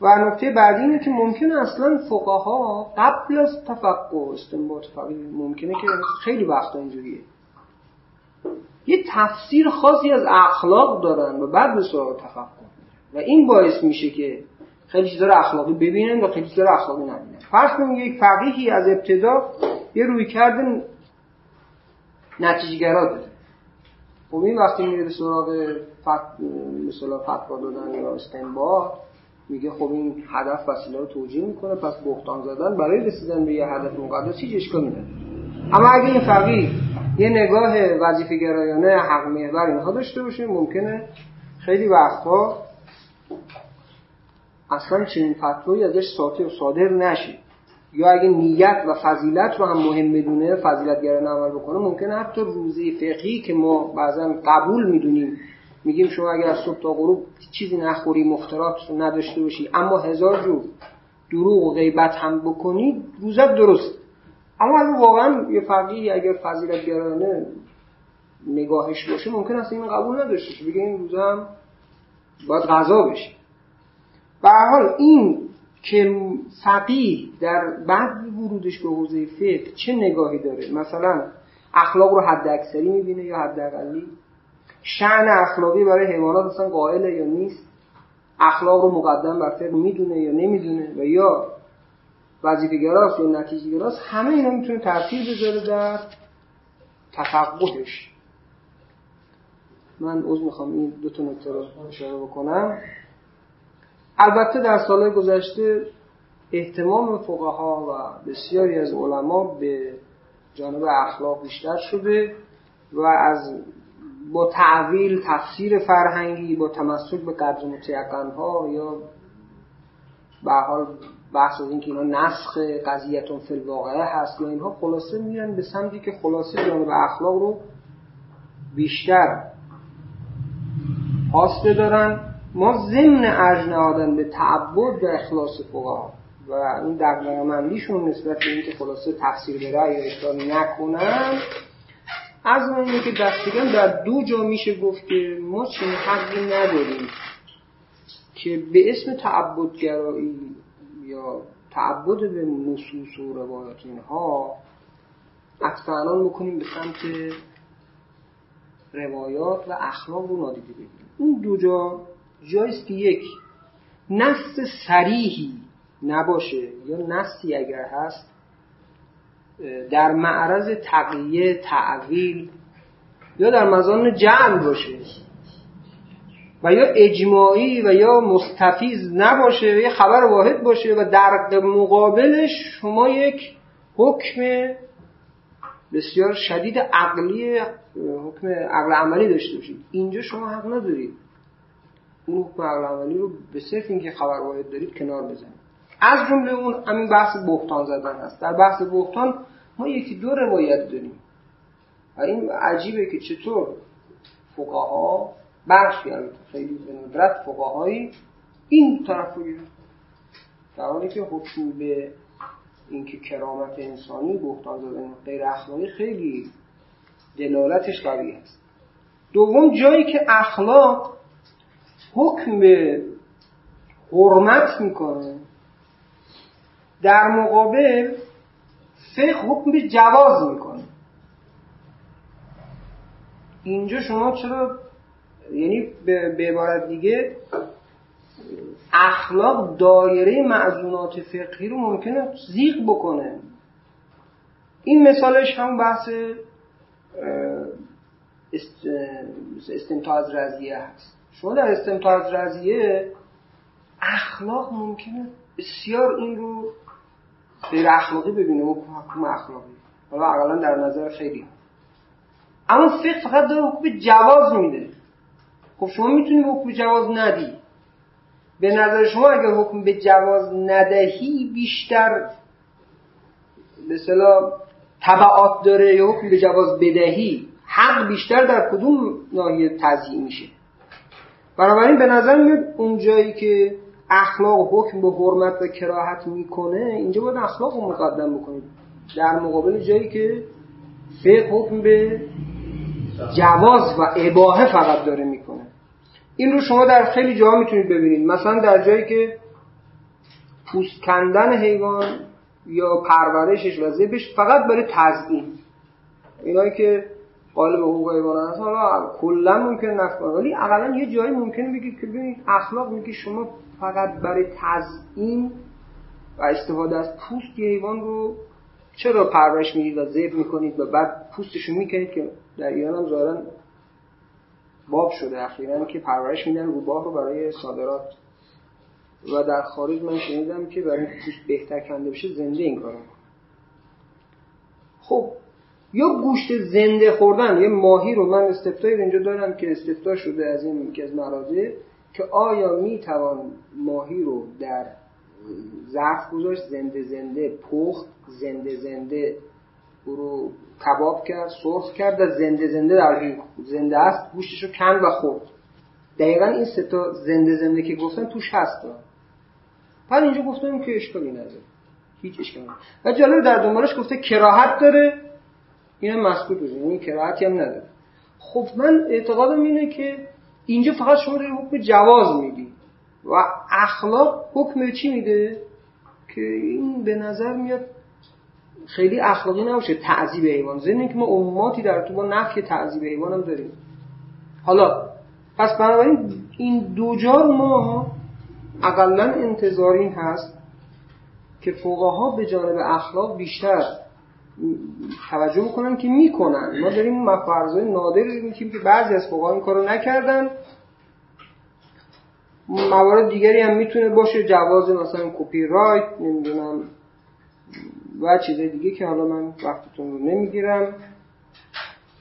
و نکته بعدی اینه که ممکنه اصلا فقها قبل از تفقه و استنباط فقهی، ممکنه که خیلی وقتا اینجوریه، یه تفسیر خاصی از اخلاق دارن و بعد به سراغ تفقه و این باعث میشه که خیلی چیزا رو اخلاقی ببینن و خیلی چیزا رو اخلاقی نبینن. فرض کنید یک فقیهی از ابتدا یه رویکرد نتیجه‌گرا داره. خب این وقتی میره به سراغ مثلا فتوا دادن یا استنباط، میگه خب این هدف وسیله رو توجیه میکنه، پس بهتان زدن برای رسیدن به یه هدف مقدسی اشکال نداره. اما اگه این فقیه یه نگاه وظیفه‌گرایانه حق محور اینها داشته باشه، ممکنه خیلی وقتها اصلا چنین فتوایی ازش صادر نشه، یا اگه نیت و فضیلت رو هم مهم بدونه، فضیلت‌گرایانه عمل بکنه، ممکنه حتی روزه فقهی که ما بعضا قبول میدونیم، میگیم شما اگر از صبح تا غروب چیزی نخوری، مخترات نداشته باشی، اما هزار جور دروغ و غیبت هم بکنی، روزت درست. اما اگه واقعا یه فقیه اگر فضیلت‌گرایانه نگاهش باشه، ممکن است این قبول نداشته باشه، بگه این روزه هم باید قضا بشه. به هر حال این که فقیه در بعد ورودش به حوزه فقه چه نگاهی داره، مثلا اخلاق رو حد اکثری میبینه یا حد اقلی، شأن اخلاقی برای حیوانات اصلا قائله یا نیست، اخلاق رو مقدم بر فقه میدونه یا نمیدونه و یا وظیفه‌گراست یا نتیجه‌گراست، همه اینا میتونه تاثیر بذاره در تفقهش. من عذر میخوام این دو تا نکته رو اشاره بکنم. البته در سالهای گذشته اهتمام فقها و بسیاری از علما به جانب اخلاق بیشتر شده و از با تعویل تفسیر فرهنگی، با تمسک به قدر متیقن‌ها یا به حال بحث از این که اینا نسخ قضیتون فی الواقعه هست یا اینها، خلاصه میرن به سمتی که خلاصه جانب اخلاق رو بیشتر خواسته دارن. ما ضمن ارجع ندادن به تعبد و اخلاص فقها و این دغدغه مندیشون نسبت به اینکه خلاصه تفسیر به رأی یا اشتباه نکنن، از اون اینه که دقیقاً در دو جا میشه گفت که ما چنین حقی نداریم که به اسم تعبدگرایی یا تعبد به نصوص و روایات اینها افتعال بکنیم به سمت روایات و اخلاق رو نادیده بگیریم. اون دو جا جاییست که یک نص صریحی نباشه یا نصی اگر هست در معرض تقیه، تعویل یا در مضان جعل باشه و یا اجماعی و یا مستفیض نباشه و یا خبر واحد باشه و در مقابلش شما یک حکم بسیار شدید عقلی، حکم عقل عملی داشته باشید. اینجا شما حق ندارید اون حکم عقل عملی رو به صرف اینکه خبر واحد دارید کنار بزنید. از جمله اون همین بحث بهتان زدن هست. در بحث بهتان ما یکی دو روایت داریم و این عجیبه که چطور فقها بخشی هم خیلی به ندرت فقهایی این طرف رو گیرن، در حالی که حکم به اینکه کرامت انسانی، بهتان زدن غیر اخلاقی خیلی دلالتش قوی هست. دوم جایی که اخلاق حکم به حرمت میکنه، در مقابل فقه حکم به جواز میکنه. اینجا شما چرا، یعنی به عبارت دیگه اخلاق دایره معزونات فقهی رو ممکنه زیغ بکنه. این مثالش هم بحث استمتاع از رضیه هست. شما در استمتاع از رضیه اخلاق ممکنه بسیار این رو غیر اخلاقی ببینه و حکم اخلاقی حالا اقلا در نظر خیلی، اما فقه فقط داره حکم جواز میده. خب شما میتونی به حکم جواز ندی. به نظر شما اگر حکم به جواز ندهی بیشتر به اصطلاح تبعات داره یا حکم به جواز بدهی حق بیشتر در کدوم ناحیه تضییع میشه؟ بنابراین به نظر میاد اون جایی که اخلاق حکم به حرمت و کراهت میکنه اینجا باید اخلاق رو مقدم بکنید در مقابل جایی که فقه حکم به جواز و اباحه فقط داره میکنه. این رو شما در خیلی جاها میتونید ببینید، مثلا در جایی که پوست کندن حیوان یا پرورشش و ذبحش فقط برای تزیین، اینایی که قالب حقوق حیوان هست حالا کلا ممکنه نفع، ولی اقلا یه جایی ممکنه بگید که ببینید اخلاق میگه شما فقط برای تزیین و استفاده از پوست یه حیوان رو چرا پرورش میدید و ذبح میکنید و بعد پوستشو میکنید که در ایران هم ظاهرا باب شده اخیراً که پرورش میدن روباه رو برای صادرات و در خارج من شنیدم که برای پوست بهتر کنده بشه زنده این کارو. خب یا گوشت زنده خوردن، یه ماهی رو من استفتایی رو اینجا دارم که استفتا شده از این که از مراجع که آیا میتوان ماهی رو در ظرف گذاشت زنده زنده پخت، زنده زنده او رو کباب کرد، سرخ کرد و زنده زنده در زنده است گوشتش رو کند و خورد. دقیقا این سه تا زنده زنده که گفتن توش هست. بعد اینجا گفتم که اشکالی نداره، هیچ اشکالی نداره. و جالب در دنبالش گفته کراهت داره، اینم مسکوت بزنید، این کراهتی هم نداره. خب من اعتقادم اینه که اینجا فقط شما داری حکم جواز میدی و اخلاق حکم چی میده که این به نظر میاد خیلی اخلاقی نباشه، تعذیب حیوان. ضمن که ما امتی در تو با نفی تعذیب حیوان هم داریم. حالا پس بنابراین این دو جا رو ما اقلن انتظار این هست که فقها به جانب اخلاق بیشتر توجه میکنن که میکنن. ما داریم مفارضای نادری میگیم که بعضی از فقها این کارو نکردن. موارد دیگری هم میتونه باشه، جواز مثلا کپی رایت، نمیدونم و چیزای دیگه که حالا من وقتتون رو نمیگیرم.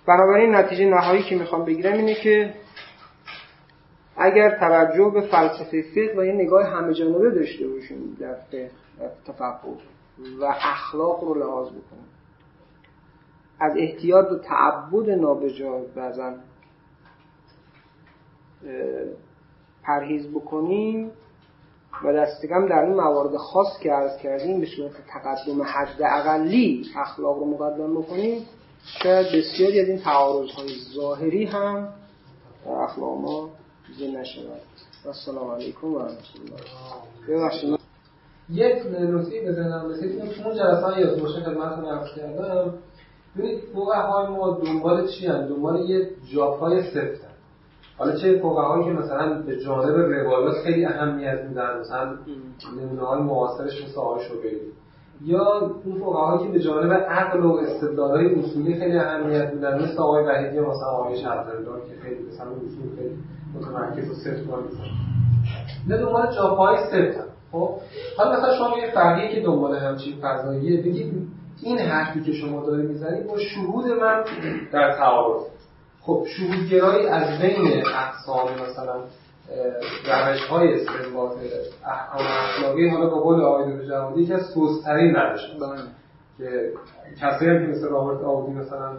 بنابراین نتیجه نهایی که میخوام بگیرم اینه که اگر توجه به فلسفه فقه و یه نگاه همه جانبه داشته باشیم در تفقه و اخلاق رو لحاظ بکنیم، از احتیاط و تعبد نابجا بزن پرهیز بکنیم و دستکم در این موارد خاص که عرض کردیم به صورت تقدم حد اقلی اخلاق رو مقدم بکنیم، شاید بسیاری از این تعارض‌های ظاهری هم در اخلاق ما دیده نشود. و السلام علیکم و رحمت الله. ببخشید یک نکته بزنم، مثل اینکه اون جلسه یاد باشه خدمتتون عرض کردم. ببینید فقهای ما دنبال چی هستند؟ دنبال یه جاپای سفت. حالا چه فقهایی که مثلا به جانب روایات خیلی اهمیت میدن، مثلا نمونه‌های معاصرش مثل آقای شاهردار، یا اون فقهایی که به جانب عقل و استدلال‌های اصولی خیلی اهمیت میدن مثل آقای وحیدی یا مثلا آقای شاهردار که خیلی مثلا اصول خیلی متمرکز و صفت وارد میشن. نه دنبال جاپای صفت. خب حالا مثلا شما یه فقیه که دنبال همچین فضاییه، بگید این حرفی که شما داره میزنید با شهود من در تعارض. خب شهودگرایی از بین اقسام مثلا روش‌های استنباط احکام اخلاقی، حالا به قول آقای دکتر جوادی که سست‌ترین روشه که کسایی که مثل رابرت عابدی مثلا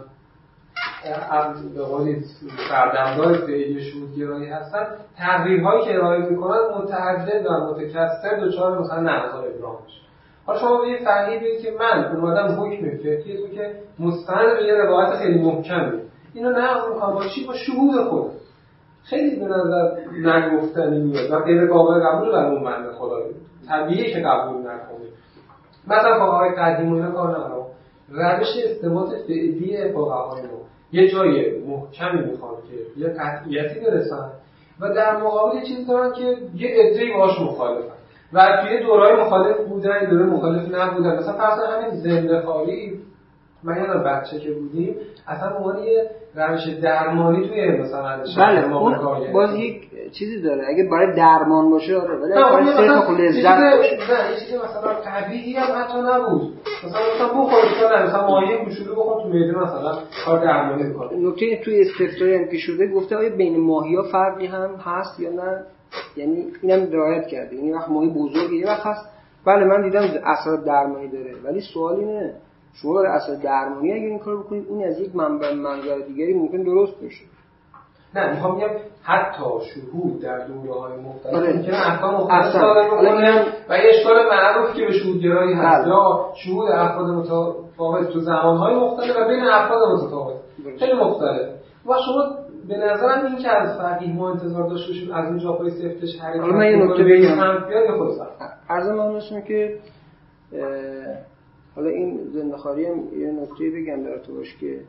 از به قول سردمدار تئوری شهودگرایی هستن، تقریرهایی که ارائه می‌کنن متعدد و متکثر دچار مثلا نقض‌های ابرام میشه. حالا شما به یه فقیه بگید که من اومدم حکم فقهی تو که مستند به یه روایت خیلی محکمه اینو نقض میکنم، با چی؟ با شهود خود. خیلی به نظر نگفتنی میاد و غیر قابل قبول برای اون بنده خدا بود. طبیعیه که قبول نکنه. مثلا فقهای قدیم و اینا کار ندارم، روش استنباط فعلی فقهای ما یه جای محکمی میخوان که یه قطعیتی برسن و در مقابل یه چیزی دارن که یه عده‌ای باهاش مخالفن و توی دوره‌های مخالف بودن، دوره مخالف نبودن. مثلا فرض همین زنده‌خواری، من یادم بچه که بودیم اصلا اون یه روش درمانی توی مثلا بله اون باز یک چیزی داره اگه برای درمان باشه آره، ولی برای صرف خود لذت باشه نه، یه چیزی مثلا طبیعی هم حتی نبود. مثلا مثلا بخورشتن مثلا مایه گوشوله بخور تو معده مثلا کار درمانی می‌کنه. نکته توی استفتای هم که شده گفته آیا بین ماهی‌ها فرقی هم هست یا نه، یعنی اینم رعایت کرده. یعنی وقت ماهی بزرگه یه وقت هست، بله من دیدم اثر درمانی داره، ولی سوال اینه شما برای اصلا درمانی اگر این کارو بکنید این از یک منبع منظر دیگری ممکن درست بشه. نه میخوام بگم حتی شهود در دوره‌های مختلف ممکن احکام مختلف صادر بکنن و یه اشکال معروف که به شهودگرایی هست یا شهود افراد متفاوت تو زمانهای مختلف و بین افراد متفاوت خیلی مختلف. و شما به نظرم این که از فقیه ما انتظار داشته باشیم از اون جاهای سفتش حرکت کنه. من یه نکته بگم عرضم همینه که حالا این زنده‌خواری هم یه نکته بگم در ارتباطش که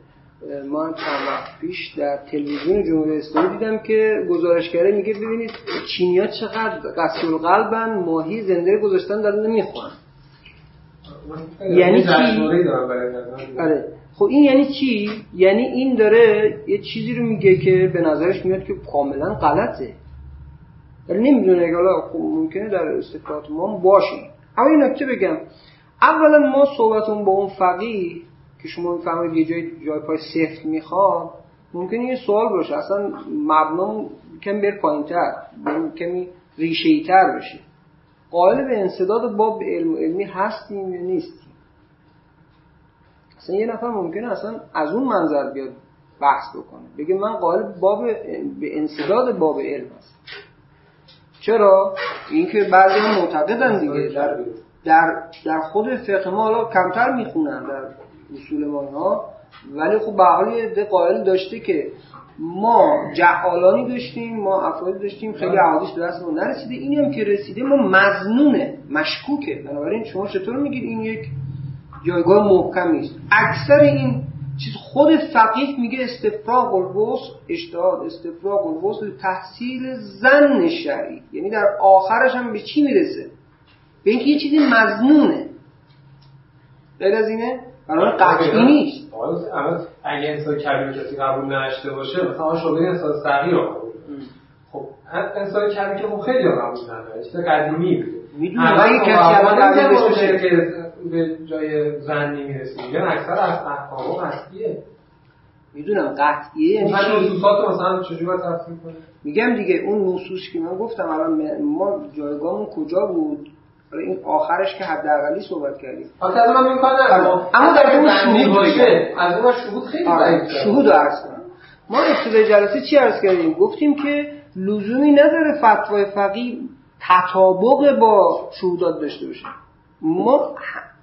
ما هم چند وقت پیش در تلویزیون جمهوری اسلامی دیدم که گزارشگره میگه ببینید چینی‌ها چقدر قسی‌القلبن، ماهی زنده گذاشتن دارن نمیخورن. یعنی چی؟ آره خب این یعنی چی؟ یعنی این داره یه چیزی رو میگه که به نظرش میاد که کاملا غلطه. ولی نمیدونه که حالا خب ممکنه در استفاده ما باشه. اما یه نکته بگم، اولا ما صحبتون با اون فقیه که شما میفهمید یه جای جای پای سفت میخواد ممکنه یه سوال باشه، اصلا مبنام کمی بر پایین‌تر کمی ریشه‌ای‌تر بشه. قائل به انسداد باب علم و علمی هستیم یا نیستیم؟ اصلا یه نفر ممکنه اصلا از اون منظر بیاد بحث بکنه بگه من قائل باب به انسداد باب علم هستم. چرا؟ اینکه بعضی معتقدن دیگه در در در خود فقه ما حالا کمتر میخونن در اصول ما ها، ولی خب به حال یه عده قائل داشته که ما جهالانی داشتیم، ما افرادی داشتیم خیلی احادیث به دست ما نرسیده، این هم که رسیده ما مظنونه مشکوکه. بنابراین شما چطور میگید این یک جایگاه محکمی است؟ اکثر این چیز خود فقیه میگه استفراغ الوسع، اجتهاد استفراغ الوسع تحصیل ظن شرعی، یعنی در آخرش هم به چی میرسه؟ به اینکه یه چیزی مظنونه، غیر از اینه برای قطعی نیست. اگه انسان کبیر کسی قبول نشته باشه مثلا شده انسان صغیر رو قبول داره، خب انسان کبیر که خب خیلی قبول نداره، چیز قدیمی بود میدونه. اگه کسی قبول نباشه که به جای زنی میرسیم میگن اکثر از احکام قطعیه. میدونم قطعیه یعنی چی؟ نصوصات مثلا چجوری باید تفسیر کنه؟ میگم دیگه اون نصوص که من گفتم الان ما جایگاهمون کجا بود؟ حالا این آخرش که حداقلی صحبت کردیم. البته من این کار ندارم. اما در اون شهود باشه، از اون شهود خیلی ضعیفه. شهود رو عرض کنم. ما ابتدای جلسه چی عرض کردیم؟ گفتیم که لزومی نداره فتوای فقیه تطابق با شهودات داشته باشه. ما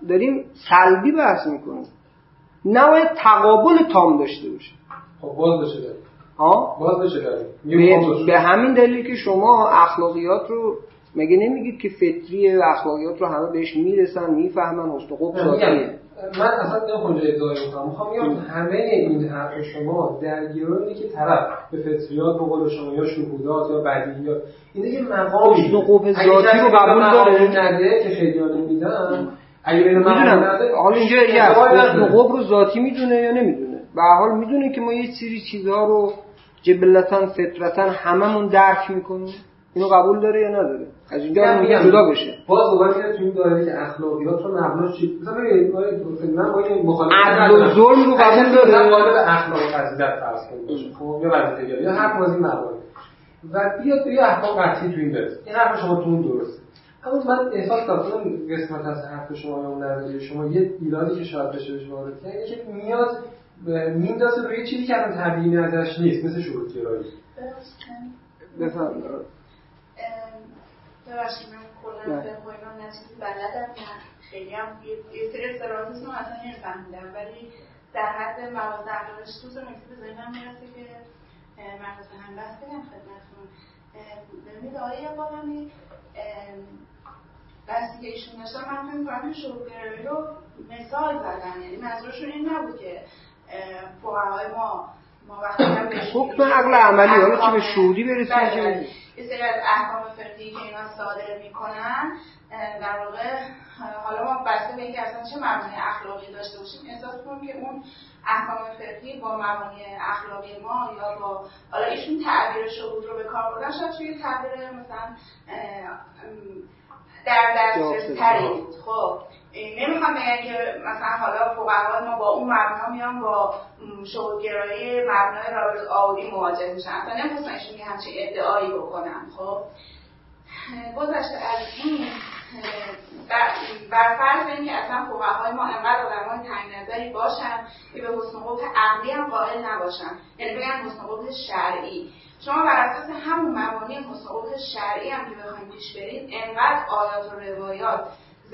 داریم سلبی بحث میکنیم، نباید تقابل تام داشته باشه. خب باز بشه داریم ها؟ باز بشه داریم به همین دلیل که شما اخلاقیات رو مگه نمیگید که فطریه و اخلاقیات رو همه بهش میرسن میفهمن حسن قب ذاتیه. من اصلا نمیخوام اونجا ادعای میکنم، میخوام بگم همه این حرف شما در گرونی که طرف به فطریات به قول شما یا شهودات یا بدیهیات اینه که مقام حسن قب ذاتی رو قبول داره که خیلی ها نمیدن. حالا اینجا یه حسن قب رو ذاتی میدونه یا نمیدونه؟ به هر حال میدونه که ما یه سری چیزها رو جبلتاً فطرتاً هممون درک میکنیم. اینو قبول داره یا نداره؟ از اینجا میگم جدا بشه. باز دوباره میاد تو این دایره که اخلاقیات رو مبنا چی؟ مثلا ببینید ما مثلا با این مخالفت عدل ظلم رو قبول داره، مثلا قالب اخلاق فضیلت فرض کنید خب یا وظیفه یا هر چیزی مبانی و بیاد توی اخلاق قطعی تو این درس. این حرف شما تو اون درسته. اما من احساس کردم قسمت از حرف شما یا اون نظریه شما یه ایرادی که شاید بشه بهش وارد کنه اینه که میاد میندازه روی چیزی که اصلا طبیعی ازش نیست، مثل شهودگرایی. بفرمایید. دراشی من کلا به قوینا نسبی بلدم نه، خیلی هم یه سری استراتژیست رو اصلا نمی‌فهمیدم، ولی در حد موازه اقلانش تو زمین به ذهنم میرسه که مخصوص هم بحث بگم خدمتتون. ببینید آقای عابدی بحثی که ایشون داشتن من فکر می‌کنم شهودگرایی رو مثال زدن، یعنی منظورشون این نبود که فقهای ما ما وقتی حکم عقل عملی حالا که به شهودی برسیم که یه سری از احکام فقهی که اینا صادر میکنن در واقع حالا ما بسته به اینکه اصلا چه مبانی اخلاقی داشته باشیم احساس کنیم که اون احکام فقهی با مبانی اخلاقی ما یا با حالا ایشون تعبیر شهود رو به کار بردن، شاید توی تعبیر مثلا در دسترس تری. خب نمیخوام بگم که مثلا حالا فقهای ما با اون مبنا میان با شهودگرایی مبنای رابرت آودی مواجه میشن، اصلا نمیخواستن ایشون همچین ادعایی بکنن. خب گذشته از این بر فرض اینکه اصلا فقهای ما انقدر آدمای تنگ نظری باشن که به حسن قبح عقلی هم قائل نباشن، یعنی بگن حسن قبح شرعی. شما بر اساس همون مبانی حسن قبح شرعی هم که بخواید پیش برید انقدر آیات و روایات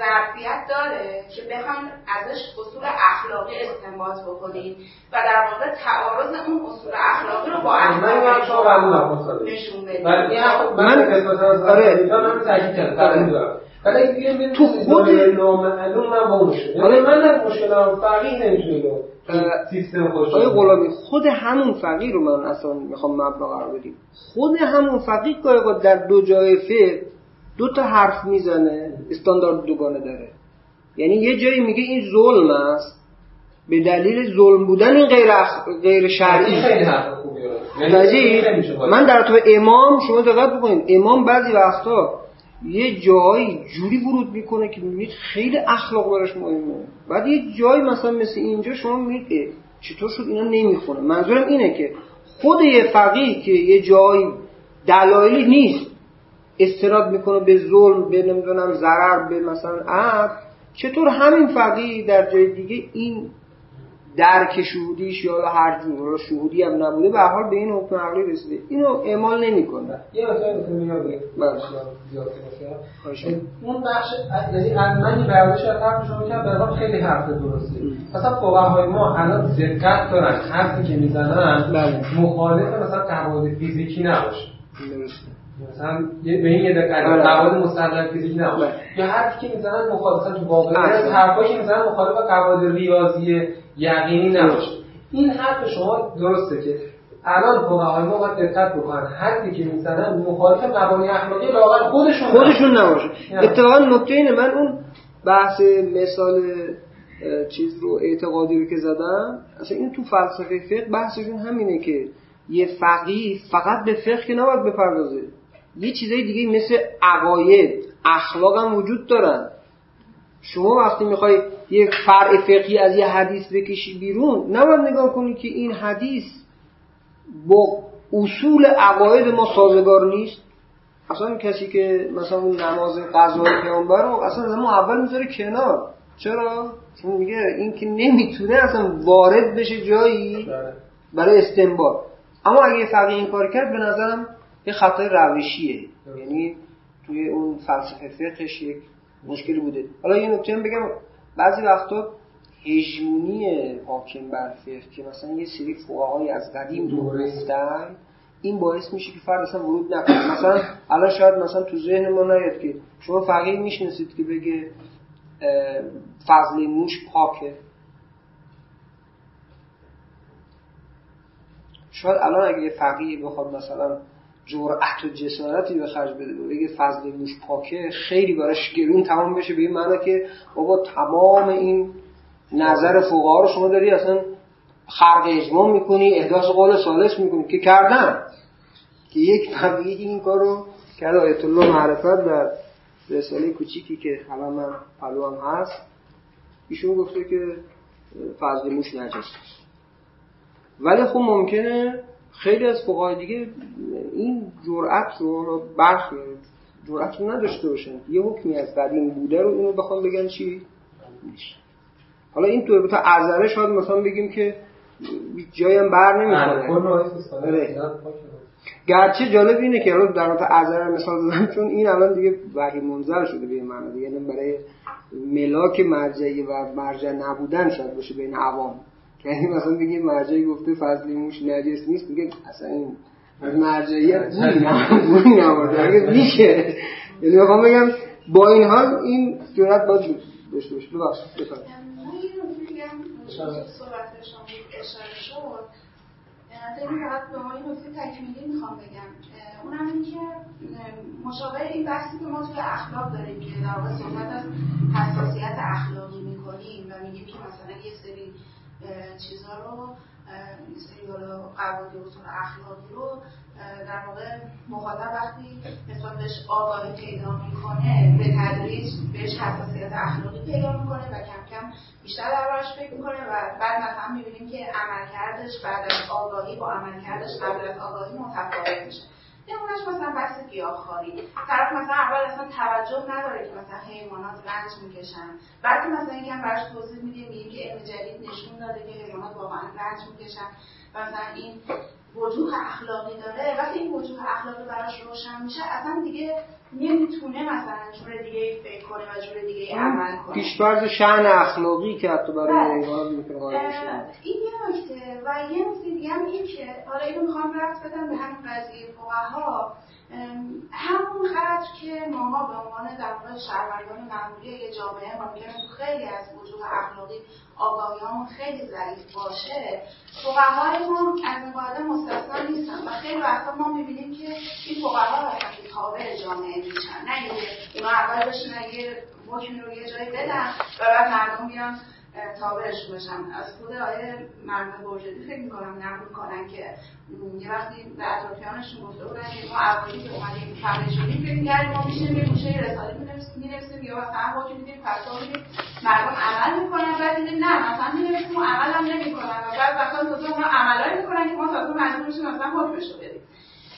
ظرفیت داره که بخواید ازش اصول اخلاقی استنباط بکنید و در واقع تعارض اون اصول اخلاقی رو با اخلاقی نشون بدید. من آره من تاکید کردم ولی دیگه تو خود نامعلوم من با اون شد، یعنی من در مشکلام فقیه نمیتونم سیستم خودش. آقای غلامی خود همون فقیه رو من اصلا میخوام مبنا قرار بدیم. خود همون فقیه که در دو جای فقه دو تا حرف میزنه استاندارد دوگانه داره، یعنی یه جایی میگه این ظلم است به دلیل ظلم بودن این غیر اخ... غیر شرعی. من در تو امام شما دقت بکنید، امام بعضی وقتا یه جایی جوری ورود میکنه که میبینید خیلی اخلاق براش مهمه، بعد یه جایی مثلا مثل اینجا شما میبینید چطور شد اینا نمیخونه. منظورم اینه که خود یه فقیه که یه جایی دلایلی نیست استناد میکنه به ظلم به نمیدونم ضرر به مثلا عبد، چطور همین فقیه در جای دیگه این درک شهودیش یا هر جور شهودی هم نبوده به هر حال به این حکم عقلی رسیده، اینو اعمال نمیکنه. یه مثلا میگم باشه اون بخش یعنی علمانی برداشت از حرف شما که به نظر خیلی حرف درسته. مثلا فقهای ما الان دقت دارن حرفی که میزنن مخالف مثلا قواعد فیزیکی نباشه، مثلا به این یه دقیقه قواعد مستقل فیزیک نباشه، یا حرفی که میزنن مخالفت تو واقعیت، حرفایی که میزنن مخالف قواعد ریاضی یقینی نباشه. این حرف شما درسته که الان فقهای ما باید دقت بکنن، حرفی که میزنن مخالف مبانی اخلاقی لااقل خودشون خودشون نباشه. اتفاقا نکته اینه، من اون بحث مثال چیز رو اعتقادی رو که زدم، اصلا این تو فلسفه فقه بحثشون همینه که یه فقیه فقط به فقه که نباید بپردازه، یه چیزای دیگه مثل عقاید، اخلاق هم وجود دارن. شما وقتی میخوای یک فرع فقهی از یه حدیث بکشی بیرون، نباید نگاه کنی که این حدیث با اصول عقاید ما سازگار نیست. اصلا کسی که مثلا اون نماز قضای پیامبر رو اصلا زمان اول میذاره کنار، چرا؟ چون میگه این که نمیتونه اصلا وارد بشه جایی برای استنباط. اما اگه یه فقیه این کار کرد، به نظرم یه خطای روشیه، یعنی توی اون فلسفه فقهش یک مشکلی بوده. حالا یه نکته هم بگم، بعضی وقتا هژمونی حاکم بر فقه که مثلا یه سری فقهای از قدیم دور رفتن، این باعث میشه که فرد اصلا ورود نکنه. مثلا الان شاید مثلا تو ذهن ما نیاد که شما فقیه میشناسید که بگه فضل موش پاکه. شاید الان اگه فقیه بخواد مثلا جرأت و جسارتی به خرج بده بگه فضل موش پاکه، خیلی براش گرون تمام بشه، به این معنی که بابا تمام این نظر فقها رو شما داری اصلا خرق اجماع میکنی، احداث قول ثالث میکنی، که کردن که یک فقیه این کار رو کرد. آیت الله معرفت در رساله کوچیکی که حالا من پلوام هست، ایشون گفته که فضل موش نجسه. ولی خب ممکنه خیلی از فقهای دیگه این جرأت رو برخی جرأت رو نداشته باشن، یه حکمی از قدیم بوده رو اینو بخوام بگن چی؟ نیشه. حالا این طور بتا عذره شاید مثلا بگیم که جایی هم بر نمی‌کنه. گرچه جالب اینه که حالا در حالت عذره مثال دادم، چون این الان دیگه وحی منظر شده به این معنی دیگه، یعنی برای ملاک مرجعی و مرجع نبودن شاید باشه بین عوام، یعنی مثلا بگه مرجعی گفته فضل موش نجس نیست، میگه اصلا این مرجعیت بوی نمارده اگه میشه. یعنی بخوام بگم با این حال این جرأت باید داشته باشه. ببخشید بفرمایید. صحبت شما اشاره شد، یعنی فقط به ما یه نکته تکمیلی میخوام بگم، اونم این که مشابه این بحثی که ما توی اخلاق داریم که در واقع صحبت از حساسیت اخلاقی میکنیم و میگیم که مثلا یه سری چیزها رو یه سری قواعد و اصول اخلاقی رو در واقع مخاطب وقتی مثلا بهش آگاهی پیدا میکنه، به تدریج بهش حساسیت اخلاقی پیدا میکنه و کم کم بیشتر دربارش فکر میکنه و بعد مثلا میبینیم که عملکردش بعد از آگاهی با عملکردش قبل از آگاهی متفاوت میشه. نمونه‌اش مثلا بحث گیاهخواری، طرف مثلا اول اصلا توجه نداره که مثلا حیوانات رنج میکشن، بعد مثلا یکم براش توضیح میدیم، میگیم که علم جدید نشون داده که حیوانات واقعا رنج میکشن و مثلا این وجوه اخلاقی داره. وقتی این وجوه اخلاقی براش روشن میشه، اصلا دیگه نمیتونه مثلا جور دیگه فکر کنه و جور دیگه عمل کنه. پیش‌فرض شأن اخلاقی که حتی برای حیوانات میتونه قائل بشه. این یه نکته و یه نکته دیگه هم این که حالا اینو میخوام رفت بدم به همین قضیه فقها، همون خاطر که ماها به عنوان در واقع شهروندان معمولی یه جامعه ممکنه خیلی از وجوه اخلاقی آگاهی‌هامون خیلی ضعیف باشه، فقهای ما از این قاعده مستثنا نیستن و خیلی وقتا ما می‌بینیم که این فقها هستن که تابع جامعه میشن، نه اینکه اونا اول بشینن یه حکمی رو یه جایی بدن و بعد مردم بیان تابعش باشن. از خود آقای محمد بهجتی فکر می‌کنم نقل کنن که یه وقتی به اطرافیانشون گفته بودن که ما اولی که اومدیم فرهنگ‌جویی فکر می‌کردیم ما می‌شیم یه گوشه رساله می‌نویسیم یا مثلا حکم می‌دیم، فتوا می‌دیم، مردم عمل می‌کنن، بعد دیدیم نه مثلا می‌نویسیم و عمل هم نمی‌کنن و بعد مثلا تازه اونا عملایی می‌کنن که ما تازه مجبور می‌شیم مثلا حکمش رو بدیم.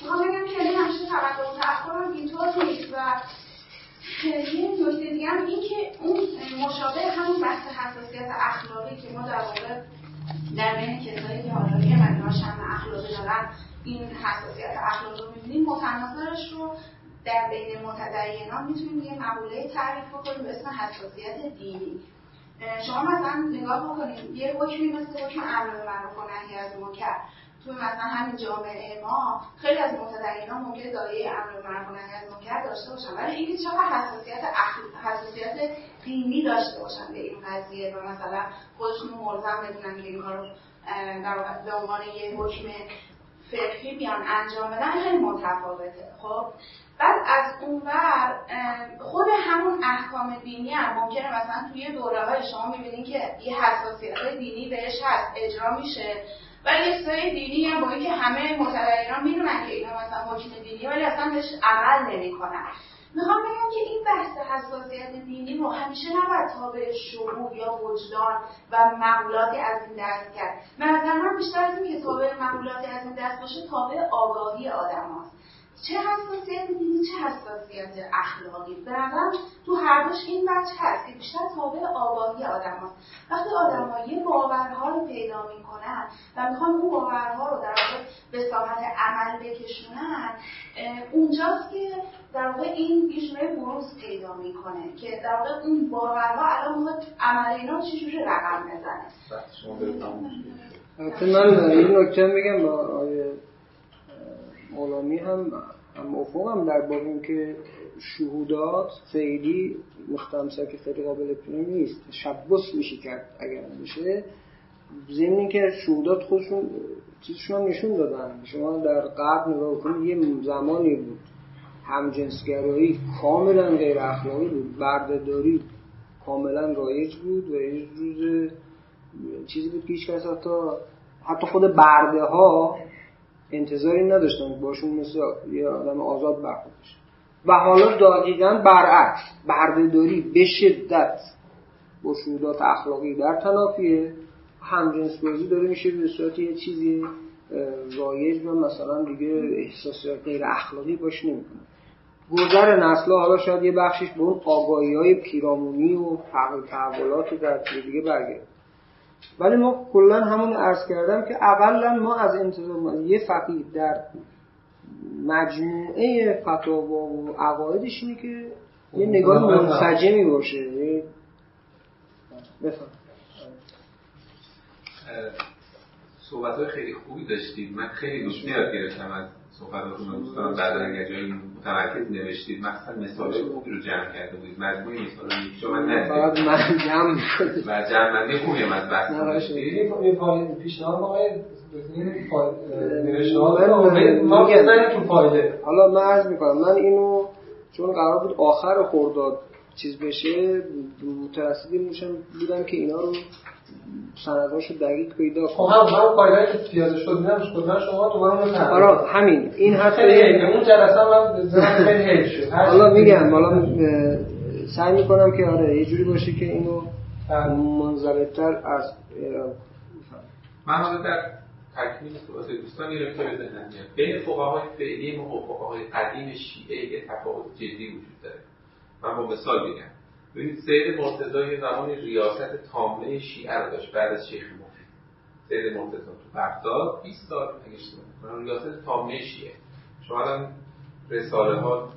می‌خوام بگم که این همیشه تقدم و تأخر اینطور نیست و یه نکته دیگه هم این که اون مشابه همون بحث حساسیت اخلاقی که ما در واقع در بین کسایی که حالا یه مقدار شأن اخلاقی دارن این حساسیت اخلاقی رو می‌بینیم، متناظرش رو در بین متدینان می‌تونیم یه مقوله‌ای تعریف بکنیم به اسم حساسیت دینی. شما مثلا نگاه بکنید یه حکمی مثل حکم امر به معروف و نهی از منکر تو مثلا همین جامعه ما خیلی از متدینان ممکنه دارای امر به معروف و نهی از منکر داشته باشن، ولی اینکه چقدر حساسیت اخلاقی حساسیت دینی داشته باشن به این قضیه و مثلا خودشون ملزم بدونن که این کارو در واقع به عنوان یه حکم فقهی بیان انجام بدن خیلی متفاوته. خب بعد از اونور خود همون احکام دینی هم ممکنه مثلا توی دوره‌های شما می‌بینین که یه حساسیت‌های دینی بهش هست، اجرا میشه، ولی یه سری دینی هم با اینکه همه متدینان می‌دونن که اینا مثلا حکم دینیه ولی اصلا بهش عمل نمی‌کنن. میخوام بگم که این بحث حساسیت دینی رو همیشه نباید تابع شعور یا وجدان و مقولاتی از این دست کرد. من از من بیشتر از این که تابع مقولاتی از این دست باشه تابع آگاهی آدم هاست. چه حساسیت دینی چه حساسیت اخلاقی، به نظرم تو هر دوش این بچه هست که بیشتر تابع آگاهی آدم هاست. وقتی آدم ها یه باورها رو پیدا می کنن و میخوان اون باورها رو در واقع به ساحت عمل بکشونن، اونجاست که در واقع این بیشتر بروز پیدا میکنه که در واقع اون باورها الان میخواد عمل اینا چجوری رقم بزنه. البته من این نکته میگم با آیه مولامی هم موافقم در باب این که شهودات فعلی مختمسه که خیلی قابل اطمینان نیست، تشبث میشه کرد اگر نمیشه، ضمن اینکه شهودات خودشون چیزشون هم نشون دادن. شما در قبل نگاه کنید یه زمانی بود همجنسگرایی کاملا غیر اخلاقی بود، برده‌داری کاملا رایج بود و یه جور چیزی بود که هیچ کس حتی حتی خود برده ها انتظاری نداشتن باشون مثل یه آدم آزاد برخورد بشه. و حالا دقیقاً برعکس، برده‌داری به شدت با شهودات اخلاقی در تنافیه، همجنسگرایی داره میشه به صورت یه چیزی رایج و مثلا دیگه احساسات غیر اخلاقی باش نمیکنه. گذر نسل‌ها حالا شاید یه بخشش به اون آگاهی‌های پیرامونی و تحولات در دیگه برگرده، ولی ما کلا همون عرض کردم که اولا ما از انتظار یه فقیه در مجموعه فتاوا و عقایدش اینه که یه نگاه منسجمی باشه. بفهم صحبت‌های خیلی خوبی داشتید. من خیلی دوست یاد گرفتم از صحبتاتون. دوستان بعد اگر جایی متمرکز نوشتید، مثلا مثال‌های خوبی رو جمع کرده بودید. مجموعه مثال‌ها چون من نه فقط من جمع کردم و جمع‌بندی خوبی هم از بحث داشتید. این پایه پیشنهاد آقای دکتر فایده نوشته‌ها ما گفتن تو فایده. حالا من عرض می‌کنم من اینو چون قرار بود آخر خرداد چیز بشه، متأسفانه میشم دیدم که اینا رو سندهاشو دقیق پیدا کنم. خب هم هم پایدهایی که پیاده شد میدمش کدنه شما دوباره رو تنم. آره همین این حتی اون جلسه من زمان خیلی حیل شد. حالا میگم حالا سعی میکنم که آره یه جوری باشه که اینو منضبط‌تر از من حالا در تکمیل سوالات دوستان این رو که بزنم بین فقهای فعلی ما و فقهای قدیم شیعه یه تفاوت جدی وجود داره. من با مثال بگم ببینید سید مرتضی یه زمان ریاست تامه شیعه رو داشت بعد از شیخ مفید. سید مرتضی تو بغداد بیست سال اگه شما ریاست تامه شیعه شما الان رساله ها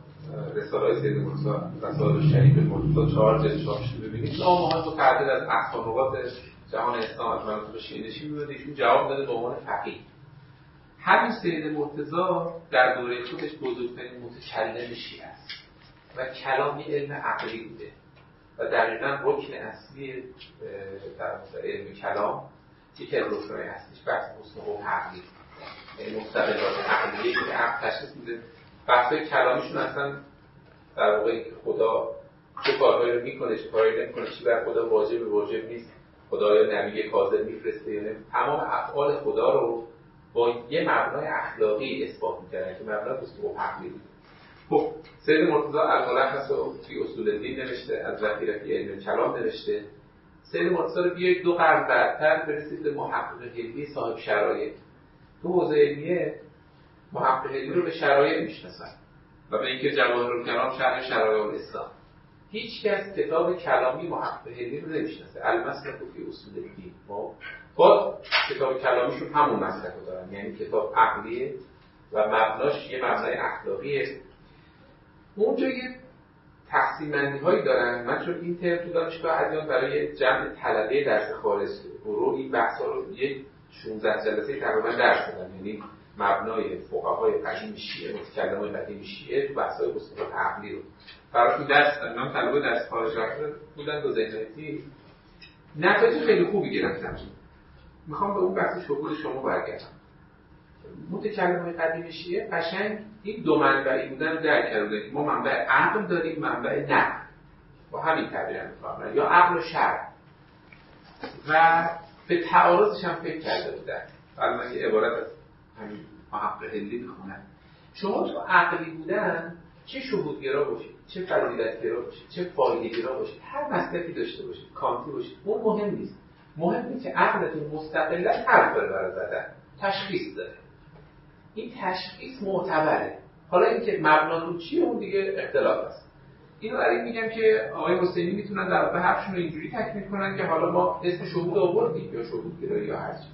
رساله های سید مرتضی رساله شریف مرتضی چهار جلد چاپ شده ببینید نامه‌ها رو تعداد از اخلاقات جهان اسلام از مناطق شیعه نشین میاد ایشون جواب داده به عنوان فقیه. همین سید مرتضی در دوره خودش بزرگترین متکلم شیعه است و کلامی علم عقلی بوده و دقیقاً رکن اصلی در علم کلام یکی از رکن‌های اصلیش بحث اصول عقلی مستقلات عقلیه که عقل تشخیص میده. بحث‌های کلامیشون اصلا در واقع خدا چه کارهایی رو میکنه چه کارهایی نمیکنه، چی بر خدا واجب واجب نیست، خدا یا نبی کاذب میفرسته یا نه، تمام افعال خدا رو با یه مبنای اخلاقی اثبات میکردن که مبنای اصول عقلی بود. خب سید مرتضی الغلخص فی اصول الدین نوشته، از ذخیره علم کلام نوشته. سید مرتضی رو بیایید دو قرن بعدتر برسید به محقق الحدی صاحب شرایط. تو حوزه علمیه محقق الحدی رو به شرایط میشناسن و به اینکه جواهرالکلام شرح شرایع الاسلام. هیچ کس کتاب کلامی محقق الحدی رو نمیشناسه. المسلک فی اصول الدین با با کتاب کلامیشون همون مسلک رو دارن، یعنی کتاب عقلیه و مبناش یه مبنای اخلاقیه. اونجا یه تقسیم‌بندی هایی دارن. من چون این ترم تو دانشگاه ادیان برای جمع طلبه درس خارج گروه این بحث ها رو یه شانزده جلسه تقریبا درس دادم، یعنی مبنای فقهای قدیم شیعه متکلمای قدیم شیعه تو بحث های اصولات عقلی رو براتون درس دادم. من طلبه درس خارج رفته بودن دو ذهنیتی نتایج خیلی خوبی گرفتم. میخوام به اون بحث شغل شما برگردم. متکلمای قدیم شیعه قشنگ این دو منبعی بودن رو درک کردن. ما منبع عقل داریم، منبع نقل. با همین تعبیر می‌کنن یا عقل و شرع. و به تعارضش هم فکر کرده بودن. البته که عبارت از همین محقق الحدی می‌خونن. شما تو عقلی بودن چه شهودگرا باشید، چه فضیلت‌گرا باشید، چه فایده‌گرا باشید، هر مسلکی داشته باشید، کانتی باشید، اون مهم نیست. مهمه که عقلتون مستقلاً حرف برای زدن تشخیص داره. این تشخیص معتبره. حالا اینکه مبناتون چیه اون دیگه اختلاف است. اینو برای میگم که آقای حسینی میتونن در واقع حرفشون رو اینجوری تکمیل کنن که حالا ما اسم شهود آوردیم یا شهودگرایی یا هر چی.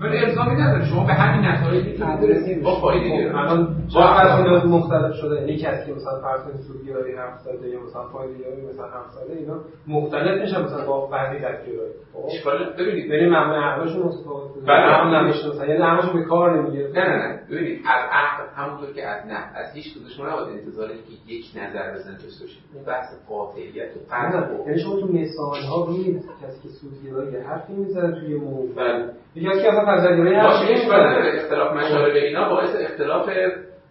ولی الزامی نداره شما به همین نتایجی که رسیدید با فایده گرفتن. الان واقعا مختلف شده. یعنی کسی که مثلا فرض کنید شهودگرایی حرف زده یا مثلا فایده‌گرایی مثلا حرف زده اینا مختلف میشن مثلا با فضیلت‌گرایی. اشکال ببینید ببین مبنای عقلشون متفاوت بوده. بله هم نمیشه. یعنی همشون به کار نمیگیره. نه نه نه. ببینید از عقل همونطور که از نه از هیچ کدومشون نباید انتظار کنید که یک نظر بزنن توش بشه. این بحث قاطعیت و قطع. یعنی شما تو مثال‌ها میبینید کسی که سودگرایی حرفی میزنه توی موضوع. یکی از فضایلی هاشیش بده اختلاف مشاغل اینا باعث اختلاف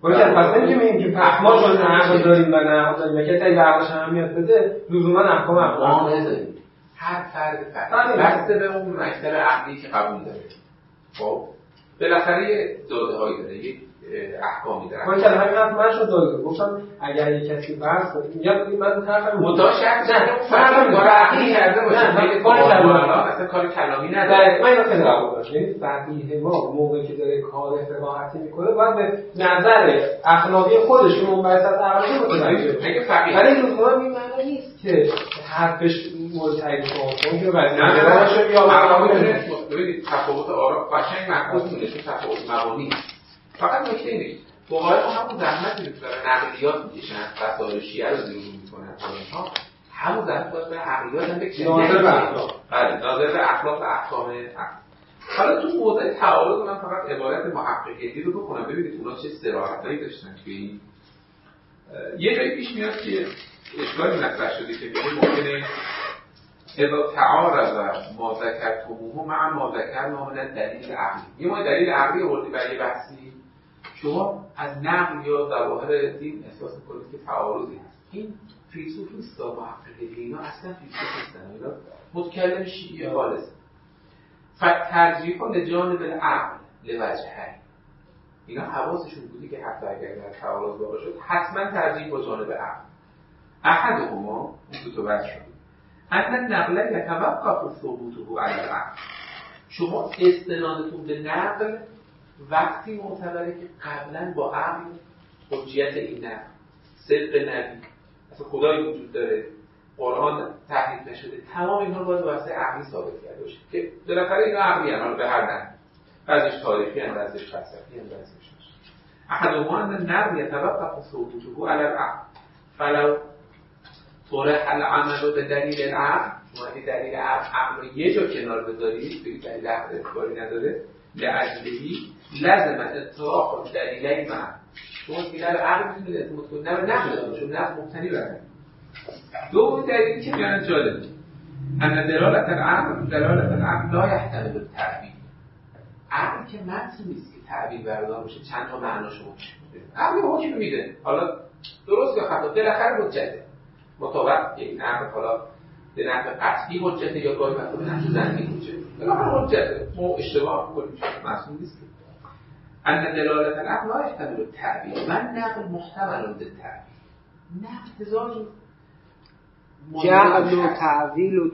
باشه. پس اینکه میگیم که احکام رو نه داریم و نه داریم که تا برداشت هم میاد بده لزوما احکام احکام نداریم. هر فرد فرد بسته به اون مکتب عقلی که قبول داره. خب بالاخره داده‌هایی داره، یک احکامی داره. من کلمه همینطورش داده گفتم اگر یک کسی بحث کنه میگم من طرفم متشکر نه فرض کار عقلی کرده باشه کار کلامی اصلا کار کلامی نداره. من اینو خدا گفتم یعنی فقیه ما موقعی که داره کار فقاهتی میکنه باید به نظر اخلاقی خودش اون بحث عقلی متوجه بشه. اگه فقیه ولی لزوما این معنی نیست که حرفش ملتهی باشه اون که وزنه باشه یا معنی نداره. ببینید تفاوت آرا قشنگ معکوس میشه تفاوت مبانی. فقط نکته اینه بقای ما همون زحمتی رو که داره نقلیات میکشن وسائل شیعه رو دیرون میکنن ها همون زحمت باید به عقلیات هم بکشن ناظر به اخلاق. بله ناظر به اخلاق و احکام اخلاق. حالا تو موضع تعارض من فقط عبارت محققی رو بکنم. ببینید اونا چه صراحتهایی داشتن که این یه جایی پیش میاد که اشکالی مطرح شده که بگه ممکنه اذا تعارض ما ذکرتموه مع ما ذکرنا من دلیل عقلی. یه ما دلیل عقلی آوردی برای بحثی شما از نقل یا ظواهر دین احساس می‌کنید که تعارضی هست. این فیلسوف نیست و محقق اینا اصلا فیلسوف نیستن. اینا متکلم شیعه خالص. فترجیح و جانب العقل لوجهه اینا حواسشون بوده که حتی اگر در تعارض واقع شد حتما ترجیح و جانب عقل. احدهما دو تا بحث شد. ان نقل یتوقف ثبوته علی العقل. شما استنادتون به نقل وقتی معتبره که قبلا با عقل حجیت این نه صدق نبی اصلا خدایی وجود داره قرآن تحریف نشده تمام اینا رو باید واسه عقلی ثابت کرده باشه که بالاخره اینا عقلی ان به هر نه بعضیش تاریخی ان بعضیش فلسفی ان بعضیش احدهما ان النقل یتوقف ثبوته علی العقل فلو طرح العمل بدلیل العقل. شما اگه دلیل عقل رو یه جا کنار بذارید بگید دلیل عقل اعتباری نداره لعجلهی لازم اتراق دلیلی من شما دیگر عقل میتونید اعتماد کنید نه به نقل دارم چون نقل مبتنی برن دومی دلیلی که میانه جالب اما دلالت العقل دلالت العقل لا یحتمل به تعبیر. عقل که متن نیست که تعبیر بردار باشه چند تا معنا شما میده عقل حکم میده حالا درست یا خطا بالاخره حجته مطابق این عقل حالا به نقل قطعی حجته یا گاهی وقتا به نقل ظنی حجته بالاخره حجته ما اشتباه میکنیم معصوم نیستیم. ان دلالت العقل لا يحتمل التعبیر من نقل محتمل بالتعبیر نقل هزار جعل و تعویل و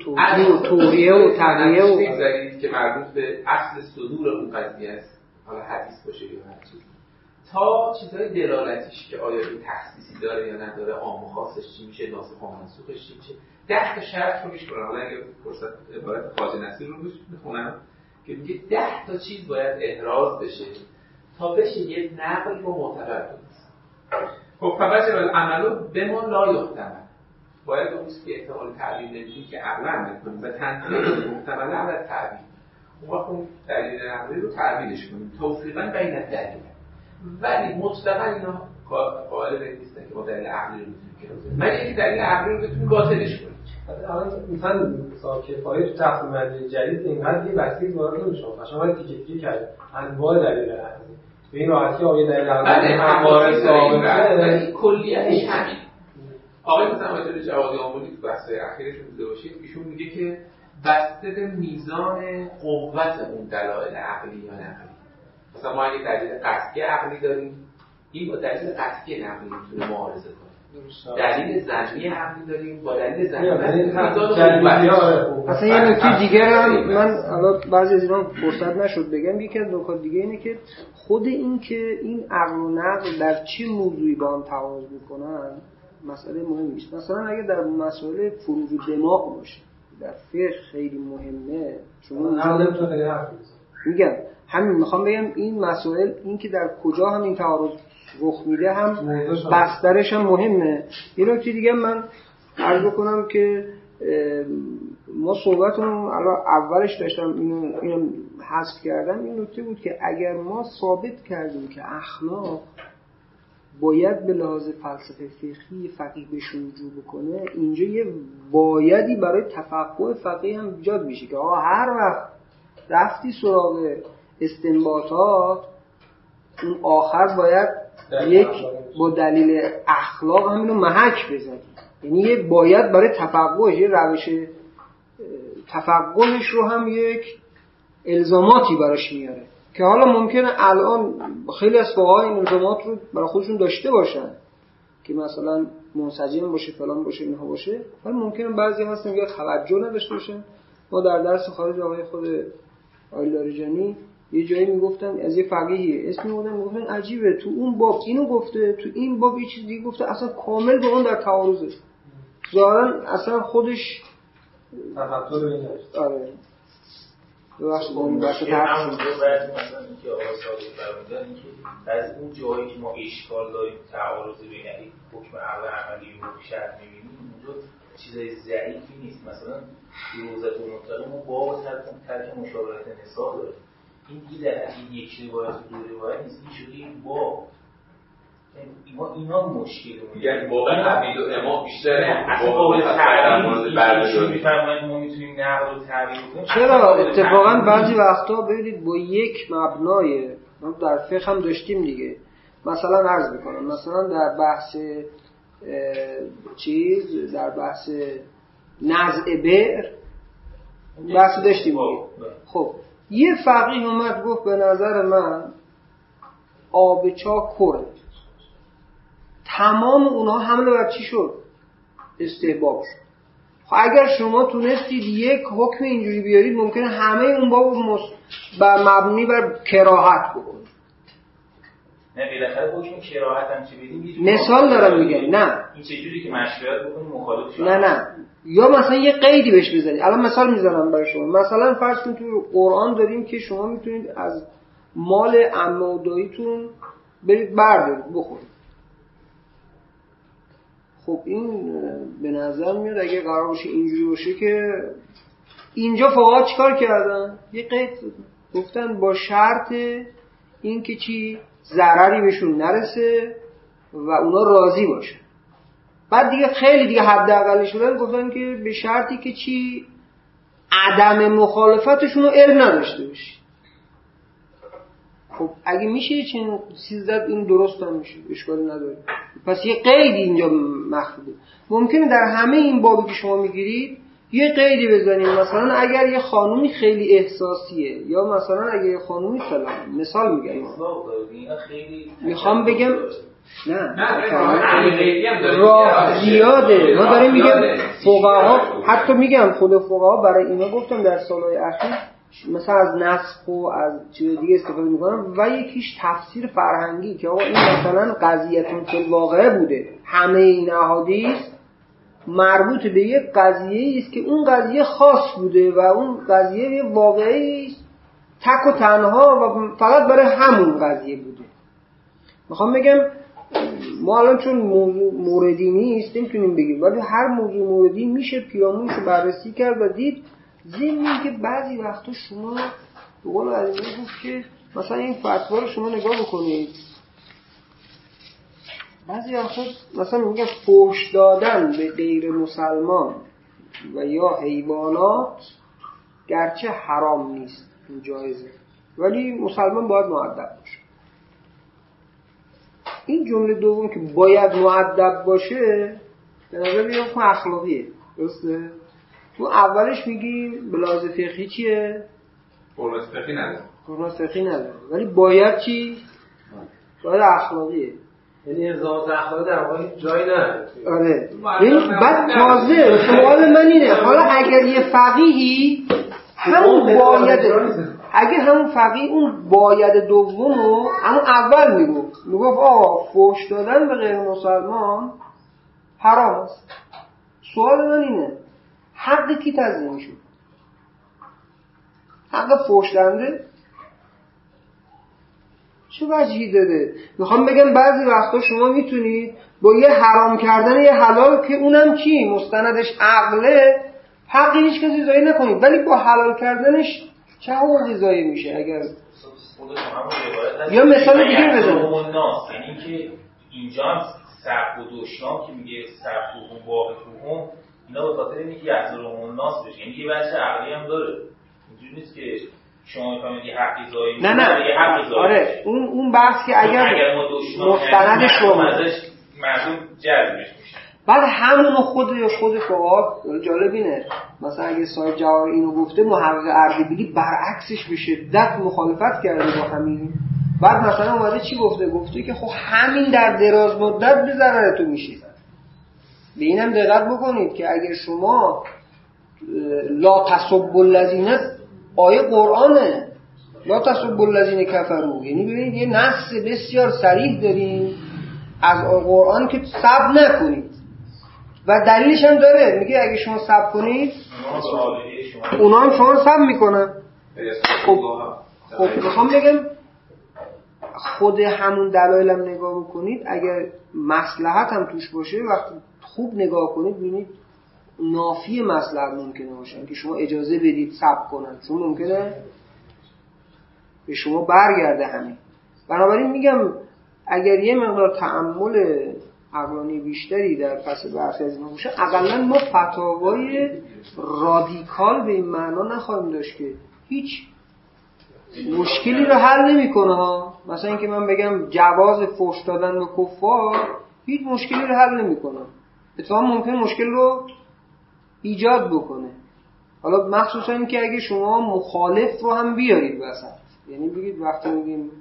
توریه و تغییر و چیزایی که مربوط به اصل صدور اون قضیه است حالا حدیث باشه یا هر چیزی تا چیزای دلالتیش که آیا این تخصیصی داره یا نداره عام و خاصش چی میشه ناسخ و منسوخش چی میشه ده تا شرط رو میشکنم. حالا اگه فرصت عبارت خواجه نصیر رو میخونم که میگه ده تا چیز باید احراز بشه تا بشه یه نقل رو معتبر کنید. خب فوجر العملو به ما لا یحتمل باید اون چیزی که احتمال تعبیر نمیدید که عقلا نکنید و تنظیر محتمل عقل تعبیر اون وقت اون دلیل عقلی رو تعبیرش کنید توفیقا بین دلیل ولی مطلقا اینا قائل به نیستن که ما دلیل عقلی رو میتونیم که روزه من یکی دلیل عقلی رو بتونیم باطلش کنید الان مثلا صاحب کفایه تو تقسیم بندی جدید اینقدر یه وسیط وارد نمیشه. شما باید تیکه تیکه کرد. انواع دلیل اصلی. به این راحتی آیه دلیل اصلی همواره ثابته ولی کلیتش همین. آقای مثلا جوادی آملی تو بحث اخیرش دیده باشید ایشون میگه که بسته به میزان قوت اون دلایل عقلی یا نقلی. مثلا ما اگه دلیل قطعی عقلی داریم این با دلیل قطعی نقلی میتونه معارضه کنه. دلیل ظنی عقلی داریم با دلیل ظنی نقلی. مثلا یه نکته دیگه هم من حالا بعضی از اینا فرصت نشد بگم، یکی از نکات دیگه اینه که خود این که این عقل و نقل در چه موضوعی با هم تعارض میکنن مسئله مهمی نیست. مثلا اگه در مسئله فروج دماغ باشه در فقه خیلی مهمه. شما عقل تو خیلی حرف میگم همین میخوام بگم این مسائل این که در کجا هم این تعارض رخ میده هم بسترش هم مهمه. یه نکته دیگه من عرض بکنم که ما صحبتمون اولش داشتم اینو اینم حذف کردم، این نکته بود که اگر ما ثابت کردیم که اخلاق باید به لحاظ فلسفه فقهی فقیه بهش رجوع بکنه، اینجا یه بایدی برای تفقه فقیه هم ایجاد میشه که آها هر وقت رفتی سراغ استنباطات اون آخر باید یک با دلیل اخلاق همینو محک بزنی. یعنی یه باید برای تفقه یه روش تفقهش رو هم یک الزاماتی براش میاره که حالا ممکنه الان خیلی از فقها این الزامات رو برای خودشون داشته باشن که مثلا منسجم باشه فلان باشه اینها باشه، ولی ممکنه بعضی هستن که توجه نداشته باشن. ما در درس خارج آقای خود آقای لاریجانی یه جایی میگفتن از یه فقیه اسم میبردن میگفتن عجیبه تو اون باب اینو گفته تو این باب یه چیز دیگه گفته، اصلا کامل به اون در تعارضه. ظاهرا اصلا خودش تفکر رو نداشت. آره راست اون باشه همون رو باید مثلا اینکه آقای سالی فرمودن اینکه از اون جایی که ما اشکال داریم تعارض بین حکم عقل عملی و حکم شرعی می‌بینیم اونجا چیزای ضعیفی نیست. مثلا روزت مطلق ما با ترک مشابهت نصاب داریم. این دیگه در حقیقت یک چیزی باید دو روایت نیست. اینجوری با ما اینا مشکل بود. یعنی واقعا عبید و امام بیشتره اصلا قابل تعریف برداشت می‌فرمایید ما میتونیم نقل و تعریف کنیم. چرا اتفاقا بعضی وقتا ببینید با یک مبنای ما در فقه هم داشتیم دیگه. مثلا عرض می‌کنم مثلا در بحث چیز در بحث نزع بئر بحث داشتیم. خب یه فقیه اومد گفت به نظر من آب چاک کره. تمام اونها حمله بر چی شد؟ استحباب شد. خب اگر شما تونستید یک حکم اینجوری بیارید ممکنه همه اون بابو مص... بر مبنی بر کراهت بکنید. نه بالاخره حکم کراهت هم چه بدیم مثال دارم میگم. نه این چه جوری که مشروعیت بکنه مخالف شد. نه نه یا مثلا یه قیدی بهش بزنید. الان مثال میزنم برای شما. مثلا فرض کنید تو قرآن داریم که شما میتونید از مال عمه و داییتون برید بردارید بخورید. خب این به نظر میاد اگه قرار باشه اینجوری باشه که اینجا فقها چیکار کردن؟ یه قید گفتن با شرط اینکه چی ضرری بهشون نرسه و اونا راضی باشه. بعد دیگه خیلی دیگه حد اقلش شدن گفتن که به شرطی که چی عدم مخالفتشون رو علم نداشته باشه. خب اگه میشه چین سیزده این درست هم میشه اشکالی نداره. پس یه قیدی اینجا مخفیه. ممکنه در همه این بابی که شما میگیرید یه قیدی بزنید. مثلا اگر یه خانومی خیلی احساسیه یا مثلا اگر یه خانومی فلان مثال میگم خیلی میخوام بگم نه نه راه زیاده. ما داریم میگم فقها حتی میگم خود فقها برای اینا گفتم در سالهای اخیر مثلا از نسخ و از چیز دیگه استفاده میکنم و یکیش تفسیر فرهنگی که آقا این مثلا قضیه‌تون که واقعه بوده همه این احادیث مربوط به یک قضیه است که اون قضیه خاص بوده و اون قضیه یه واقعه تک و تنها و فقط برای همون قضیه بوده. میخوام بگم ما الان چون موضوع موردی نیست نمیتونیم بگیم، ولی هر موضوع موردی میشه پیرامونش رو بررسی کرد و دید زمین که بعضی وقتا شما به قول علیمه گفت که مثلا این فتوا رو شما نگاه بکنید بعضی وقتا مثلا میگه فحش دادن به غیر مسلمان و یا حیوانات گرچه حرام نیست، این جایزه، ولی مسلمان باید مؤدب باشه. این جمله دوم که باید مؤدب باشه به نظر میاد که اخلاقیه، درسته؟ تو اولش میگیم بلاز فقهی چیه؟ بلاز فقهی نداره. بلاز فقهی نداره، ولی باید چی؟ باید اخلاقیه. یعنی ارزاز اخلاقی در واقع جایی نداره. آره. یعنی بعد تازه سوال من اینه، حالا اگر یه فقیهی همون باید، اگر همون فقیه اون باید دوم رو همون اول میگفت، میگفت آه فحش دادن به غیر مسلمان حرام است. سوال من اینه حق کی تضمین شد؟ حق فحش دهنده؟ چه وجهی داده؟ میخوام بگم بعضی وقتا شما میتونید با یه حرام کردن یه حلال که اونم کی مستندش عقله، حقی هیچ کسی ضایع نکنید، ولی با حلال کردنش چه حقوقی ضایع میشه؟ اگر یا مثال دیگه بزنم، یعنی که اینجا سرف و دوشنام که میگه سرف و هم واقع و هم اینا به خاطر اینه که یحضرهم ناس بشه، یعنی یه بچه عقلی هم داره، اینجوری نیست که شما میخوایم یه حقی زایی نه نه یه حقی زایی. آره اون اون بحث که اگر مستندش رو معلوم جذبش میشه، بعد همون خود خود فقها جالب اینه، مثلا اگه صاحب جواهر اینو گفته محقق اردبیلی برعکسش به شدت مخالفت کرده با همین، بعد مثلا اومده چی گفته؟ گفته که خب همین در دراز مدت به ضررتون میشه. به اینم دقت بکنید که اگر شما لا تسبوا الذین، آیه قرآنه، لا تسبوا الذین کفروا، یعنی ببینید یه نص بسیار صریح داریم از قرآن که سب نکنید و دلیلش هم داره، میگه اگه شما سب کنید اونا هم شما سب میکنن. خب میخوام بگم خود همون دلایل هم نگاه بکنید، اگر مصلحت هم توش باشه وقتی خوب نگاه کنید ببینید نافی مصلحت ممکنه باشن که شما اجازه بدید سب کنن، چون ممکنه به شما برگرده همین. بنابراین میگم اگر یه مقدار تأمل عقلانی بیشتری در پس برخی از اینا باشه، اقلا ما فتاوای رادیکال به این معنا نخواهیم داشت که هیچ مشکلی رو حل نمیکنه ها. مثلا اینکه من بگم جواز فحش دادن به کفار هیچ مشکلی رو حل نمیکنه، اتفاقا ممکنه مشکل رو ایجاد بکنه. حالا مخصوصا اینکه اگه شما مخالف رو هم بیارید وسط، یعنی بگید وقتی میگیم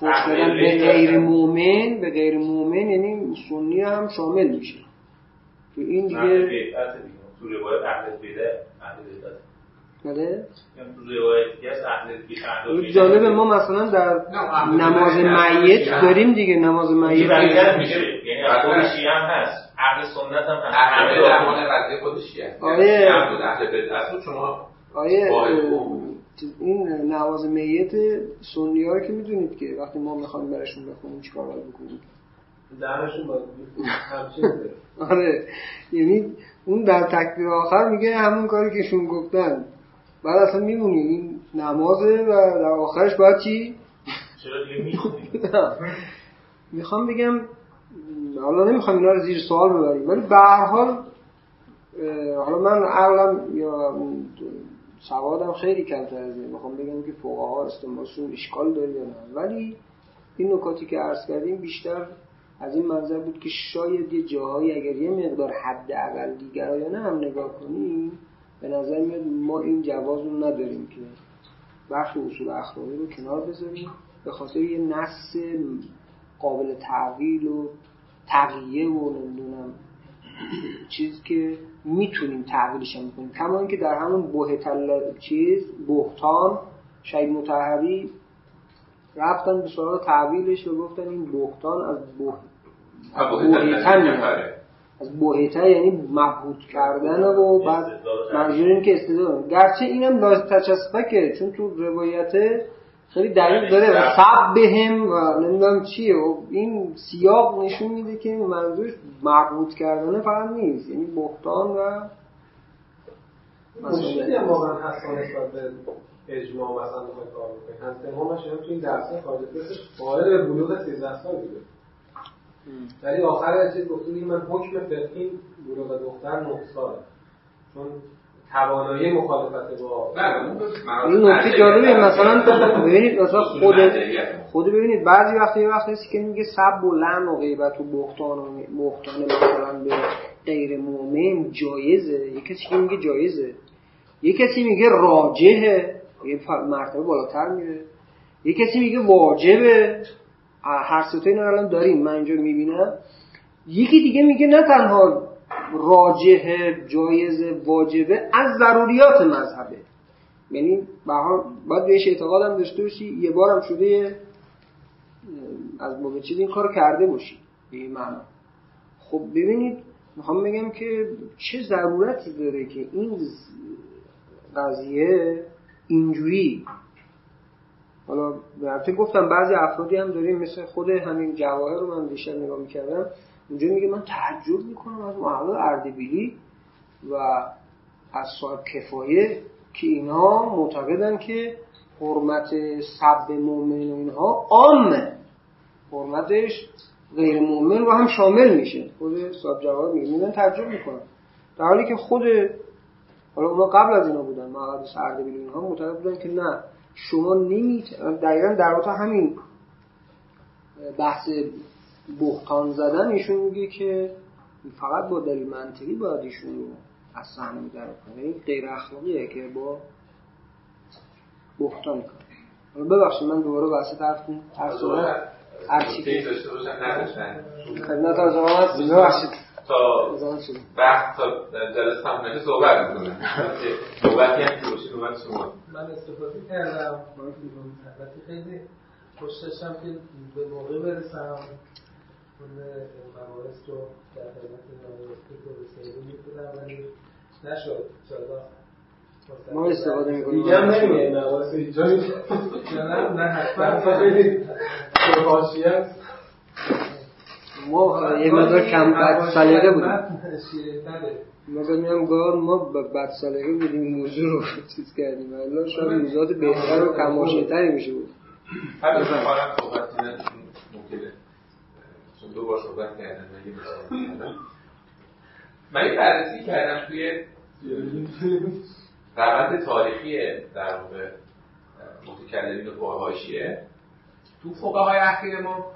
فحش دادن به غیر مؤمن، به غیر مؤمن یعنی سنی هم شامل میشه که این دیگه تو روایت اهل بیده اهل بیده بله؟ یعنی جالبه ما مثلا در نماز میت داریم دیگه، نماز میت برگرد میشه، یعنی عقل شیعه هم هست، عقل سنت هم هست، عقل درمان رضی خود شیعه هست. آیه این نماز میت سنی ها که میدونید که وقتی ما میخوایم برشون بخونیم چیکار باید بکنیم؟ درشون باید بکنیم. آره یعنی اون در تکبیر آخر میگه همون کاری که شون گفتن، بعد اصلا میمونی این نمازه و در آخرش باید چی؟ چرا دیگه میخونی؟ میخوام بگم حالا نمیخوام اینا رو زیر سوال ببریم، ولی به هر حال حالا من عقلم یا سوادم خیلی کمتر از این، میخوام بگم که فقها استنباطشون اشکال داره یا نه، ولی این نکاتی که عرض کردیم بیشتر از این منظر بود که شاید یه جاهایی اگر یه مقدار حداقل دیگرایانه هم نگاه کنیم به نظر میاد ما این جواز رو نداریم که بخش اصول اخلاقی رو کنار بذاریم به خاطر یه نص قابل تعویل و تغییر و نمیدونم چیز که میتونیم تعویلش هم بکنیم. کما اینکه در همون بهتل چیز بهتان شهید مطهری رفتن به سراغ تعویلش و گفتن این بهتان از بهتن از بهته یعنی مبهوت کردن و بعد منظوریم که استدلال، گرچه اینم لازم تشخیصه چون تو روایت خیلی دقیق داره و سب بهم و نمیدونم چیه و این سیاق نشون میده که منظورش مبهوت کردن فقط نیست، یعنی بهتان و مشکلی واقعا هستن نسبت به اجماع مثلا کار میکنه. از تمامش تو این درسه خارج بشه قائل بلوغ سیزده سال میشه، ولی آخر از چیز گفتونی من حکم فقهی بلوغ دختر نه ساله چون توانایی مخالفت با این نکته جالبیه. مثلا ببینید مثلا خود خود ببینید بعضی وقتی یه وقت هست که میگه سب و لعن و غیبت و بهتان و بهتان مثلا به غیر مؤمن جایزه، یه کسی میگه جایزه، یه کسی میگه راجحه، یه مرتبه بالاتر میره، یه کسی میگه واجبه. هر سه تا اینو الان داریم من اینجا میبینم. یکی دیگه میگه نه تنها راجحه، جایزه، واجبه، از ضروریات مذهبه. یعنی باید بهش اعتقادم داشته باشی. یه بارم شده از باب چیز این کار کرده باشی به این معنا. خب ببینید میخوام بگم که چه ضرورتی داره که این قضیه اینجوری. حالا البته گفتم بعضی افرادی هم داریم مثل خود همین جواهر رو من دیشب نگاه میکردم، اونجا میگه من تعجب میکنم از محقق اردبیلی و از صاحب کفایه که اینا معتقدن که حرمت سب مؤمن و اینها عامه، حرمتش غیر مؤمن و هم شامل میشه. خود صاحب جواهر میگه من تعجب میکنم، در حالی که خود حالا اونا قبل از اینا بودن، محقق اردبیلی اینها معتقد بودن که نه شما نمیتونید. دقیقا در واقع همین بحث بهتان زدن ایشون میگه که فقط با دلیل منطقی باید ایشون رو از صحنه در کنه. این غیر اخلاقیه که با بهتان کنه. ببخشید من دوباره واسه طرفون هر صورت هر چیزی داشته باشن نداشتن خدمت از شما ببخشید تا وقت تا جلسه همونه که صحبت میکنه صحبتی هم که باشید صحبت شما. من استفاده کردم البته خیلی خوش داشتم که به موقع برسم کنه مواعظ رو در خدمت نامرسته پروسیدو میکنم ولی نشد. چرا ما استفاده میکنیم دیگه هم نمیدیم مواعظ اینجا نه نه حتما خیلی خوشیت ما یه مقدار کم بد سلیقه بودیم. ما ببینم گار ما بد سلیقه بودیم این موضوع رو چیز کردیم الان شاید موضوعات بهتر و کماشی‌تری میشه بود. حالا خارم صحبت دیدن ممکنه چون دو بار صحبت کردم ولی مثلا من یه بررسی کردم توی روند تاریخی در واقع متکلمین و فقهای حاشیه. تو فقهای اخیر ما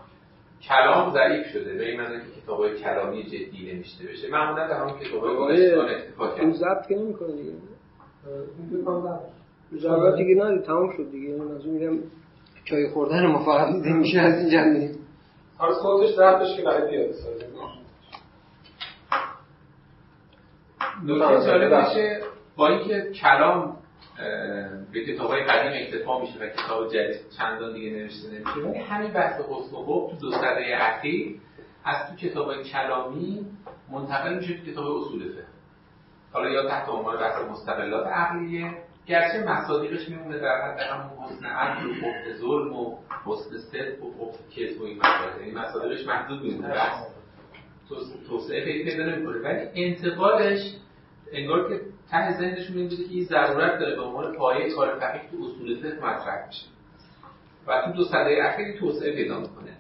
کلام ضعیف شده به این معنی که کتاب‌های کلامی جدی نمیشته بشه. معمولا به همون کتاب‌های گوشتان اکتفا کرد. ضبط که نمی‌کنه دیگه. ضبط دیگه نه تمام شد دیگه. من از اون میگم چای خوردن ما فقط نمیشه از این جنبه. حالا خودش ضبطش که باید بیاد سازه. نکته جالب میشه با اینکه کلام به کتاب‌های قدیم اکتفا میشه و کتاب جدید چندان دیگه نوشته نمیشه. ولی همین بحث قصد و قب تو دو سده اخیر از تو کتاب‌های کلامی منتقل میشه تو کتاب اصول فقه. حالا یا تحت عنوان بحث مستقلات عقلیه، گرچه مصادیقش میمونه در حد همون حسن عقل و قبح ظلم و حسن صدق و قبح کذب و این مسائل. یعنی مصادیقش محدود میمونه، بحث توسعه خیلی پیدا نمی‌کنه، ولی انتقالش انگار که ته ذهنشون این بوده که این ضرورت داره به عنوان پایه کار فقیه تو اصول فقه مطرح بشه و تو دو سده اخیر توسعه پیدا میکنه.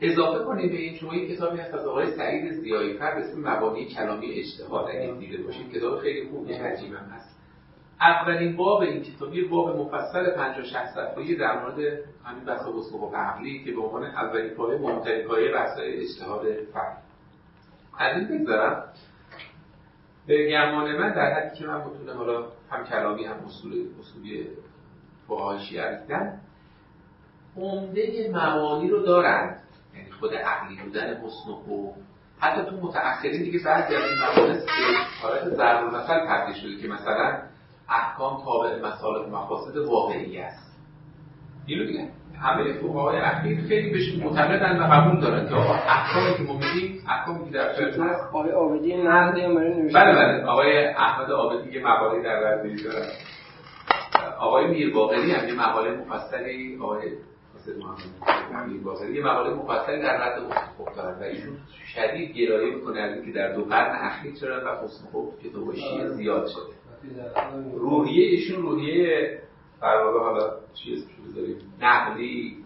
اضافه کنید به این شما یک کتابی هست از آقای سعید زیایی فر به اسم مبانی کلامی اجتهاد، اگه دیده باشید کتاب خیلی خوبه، عجیبم هست. اولین باب این کتاب یه باب مفصل پنجاه شصت صفحه‌ای در مورد همین بحث اصول عقلی که به عنوان اولین پایه ممتد پایه بحث اجتهاد فقیه. از این بگذرم، به گمان من در حدی که من بتونه حالا هم کلامی هم اصول اصولی فقهی عرضدم عمده معانی رو دارند، یعنی خود عقلی بودن حسن و خوب. حتی تو متأخرین دیگه بعضی از این معانی حالت ضرب المثل تبدیل شده که مثلا احکام تابع مصالح و مقاصد واقعی است. اینو دیگه همه فقهای اخیر خیلی بهشون معتقدن و قبول دارن که آقا احکامی که ما می‌بینیم احکامی که در فقه هست. آقای عابدی نقدی هم نوشته. بله بله آقای احمد عابدی که مقاله در ورزش دارن. آقای میرواغلی هم یه مقاله مفصلی آقای سید محمد میرواغلی یه مقاله مفصلی در رد حقوق دارن و ایشون شدید گرایه می‌کنه از اینکه در دو قرن اخیر چرا و حسن حقوق که دو شیعه زیاد شده. روحیه ایشون روحیه برواقع حالا چیز بذاریم نقلی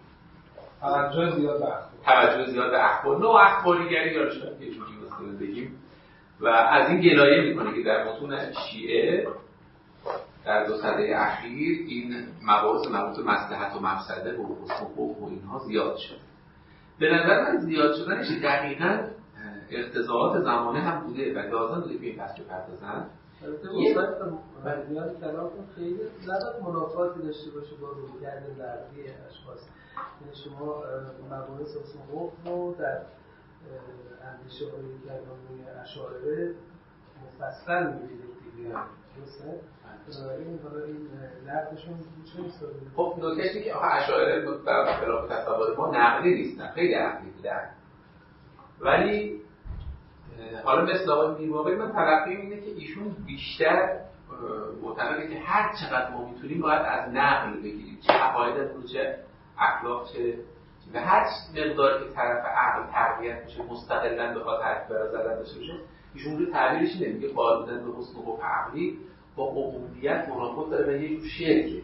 توجه زیاد به اخبار توجه زیاد به اخبار نو اخباریگری یا شاید یه جوری مثلا بگیم و از این گلایه میکنه که در متون شیعه در دو سده اخیر این مباحث مربوط به مصلحت و مفسده و حسن و حقوق و اینها زیاد شد. به نظر من زیاد شدنش دقیقاً اقتضاعات زمانه هم بوده و لازم بوده که این بحث رو بپردازن. یه بیان کلامتون خیلی زیاد منافاتی داشته باشه با رویکرد فردی اشخاص. یعنی شما مباحث حسن و حقوق رو در اندیشه‌های کلامی اشاعره مفصل می‌بینید دیگه. درسته؟ این حالا این نقدشون چه حسابی؟ خب نکته که آخه اشاعره در خلاف تصور ما نقدی نیستن، خیلی عقلی بودن. ولی حالا مثل آقای میرواغلی من ترقیم اینه که ایشون بیشتر معتقده که هر چقدر ما میتونیم باید از نقل بگیریم، چه عقاید رو، چه اخلاق، چه و هر مقدار که طرف عقل تربیت میشه مستقلاً به خاطر حرف برای زدن بشه میشه ایشون رو تعبیرش اینه میگه بارودن به حسن و عقلی با عمومیت منافات داره به یه جور شعره.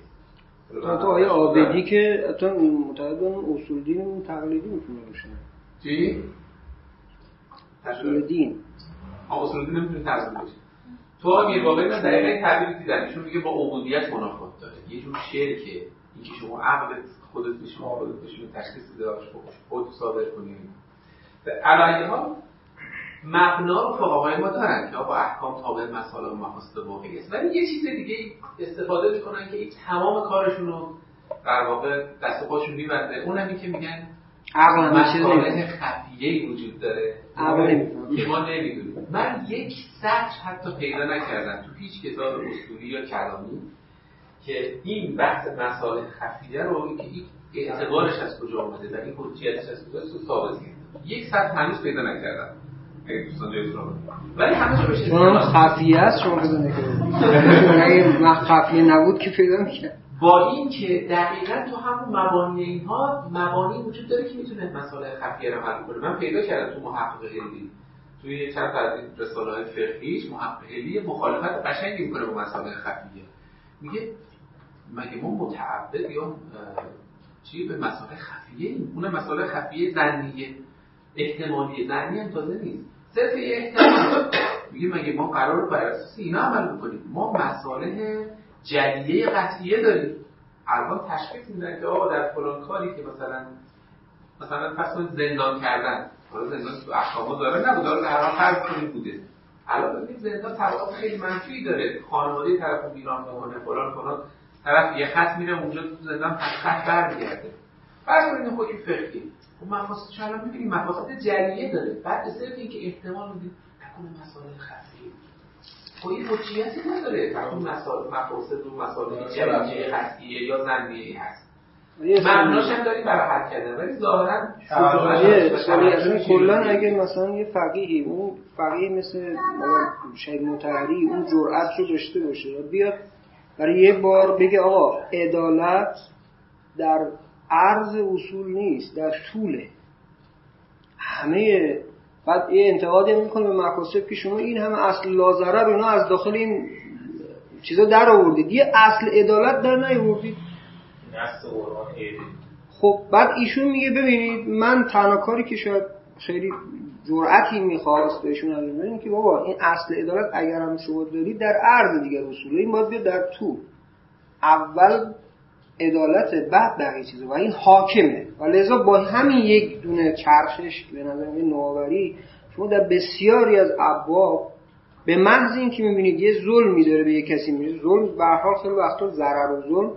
تو آقای عابدی که حتی متعدد اون اصول دین تقلیدی میتونه باشه چی؟ اصول دین اصول دین نمیتونه ترجمه بشه. تو آقای میرواغلی من دقیقاً تعبیر دیدن ایشون میگه با عمومیت منافات داره، یه جور شعره اینکه شما عقلت خودت به شما خودت به شما تشخیص بده باش خودت صادر کنید. علاوه بر مبنا رو فقهای ما دارن که با احکام تابع مسائل و مفاسد واقعی است، ولی یه چیز دیگه استفاده میکنن که این تمام کارشون رو در واقع دست خودشون میبنده، اونم که میگن عقل مسائل خفیه‌ای وجود داره که ما نمیدونیم. من یک سطر حتی پیدا نکردم تو هیچ کتاب اصولی یا کلامی که این بحث مسائل خفیه رو اینکه این اعتبارش از کجا اومده و این حجیتش از کجا است ثابت کرده. یک سطح هنوز پیدا نکردم. اگه دوستان جای رو ولی همه بشه چون خفیه است شما پیدا نکردید. اگه ما خفیه نبود که پیدا می‌کرد. با اینکه دقیقاً تو همون مبانی اینها مبانی وجود داره که میتونه مسائل خفیه رو حل کنه. من پیدا کردم تو محقق اردبیلی توی چند تا از رساله‌های فقهیش محقق اردبیلی مخالفت قشنگی می‌کنه با مسائل خفیه. میگه مگه ما متعبد یا چی به مسائل خفیه ایم؟ اون مسائل خفیه ظنیه، احتمالیه، ظنی هم تازه نیست، صرف یه احتمال. میگه مگه ما قرار بر اساس اینا عمل بکنیم؟ ما مسائل جلیه قطعیه داریم. الان تشخیص میدن که آقا در فلان کاری که مثلا مثلا فرض زندان کردن، حالا زندان تو احکامو داره نبود، حالا در هر فرض کنی بوده. الان ببینید زندان طبعات خیلی منفی داره، خانواده طرفو ویران می‌کنه، فلان فلان، طرف یه خط میره اونجا تو زندان پس خط برمیگرده. بعد این خودی فقهی اون مفاسد چرا می‌بینی مفاسد جلیه داره، بعد صرف اینکه احتمال میدید نکنه مسائل خفیه خب این حجیتی نداره. تمام مسائل مفاسد و مسائل جلیه خفیه یا ظنیه هست، معناش هم داریم برای حل کردن، ولی ظاهراً شبیه کلاً اگه مثلا یه فقیهی اون فقیه مثل شهید مطهری اون جرأت رو داشته باشه بیاد برای یه بار بگه آقا عدالت در عرض اصول نیست، در طوله همه. بعد یه انتقادی میکنه به مکاسب که شما این همه اصل لازرب اینا از داخل این چیزا در آوردید، یه اصل عدالت در نیاوردید. خب بعد ایشون میگه ببینید من تنها کاری که شاید خیلی جرعتی میخواست بهشون علم بدن که بابا این اصل عدالت اگر هم شما دارید در عرض دیگر اصوله، این باید بیاد در طول، اول عدالت بعد بقیه چیزه و این حاکمه و لذا با همین یک دونه چرخش به نظر نوآوری شما در بسیاری از ابواب به محض اینکه میبینید یه ظلمی داره به یک کسی میشه ظلم، به هر حال خیلی وقتا ضرر و ظلم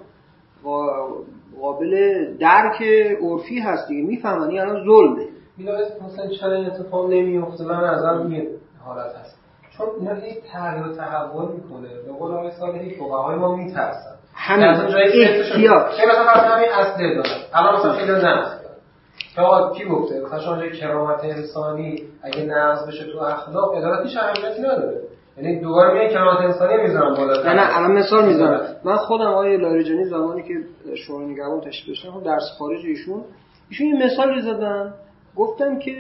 قابل درک عرفی هست دیگه، میفهمن این الان ظلمه. میدونید مثلا چرا این اتفاق نمیفته؟ من نظرم این حالت هست چون اینا هی تغییر و تحول میکنه. به قول آقای صالحی فقهای ما میترسن همین جای احتیاط که مثلا فرض کنید اصل عدالت الان مثلا خیلی نقص داره که آقا کی گفته مثلا شامل کرامت انسانی اگه نقض بشه تو اخلاق عدالتش اهمیتی نداره، یعنی دوباره میگه کرامت انسانی میذارم بالا. نه نه الان مثال میذارم. من خودم آقای لاریجانی زمانی که شورای نگهبان تشکیل داشتن درس خارج ایشون ایشون یه مثالی زدن، گفتم که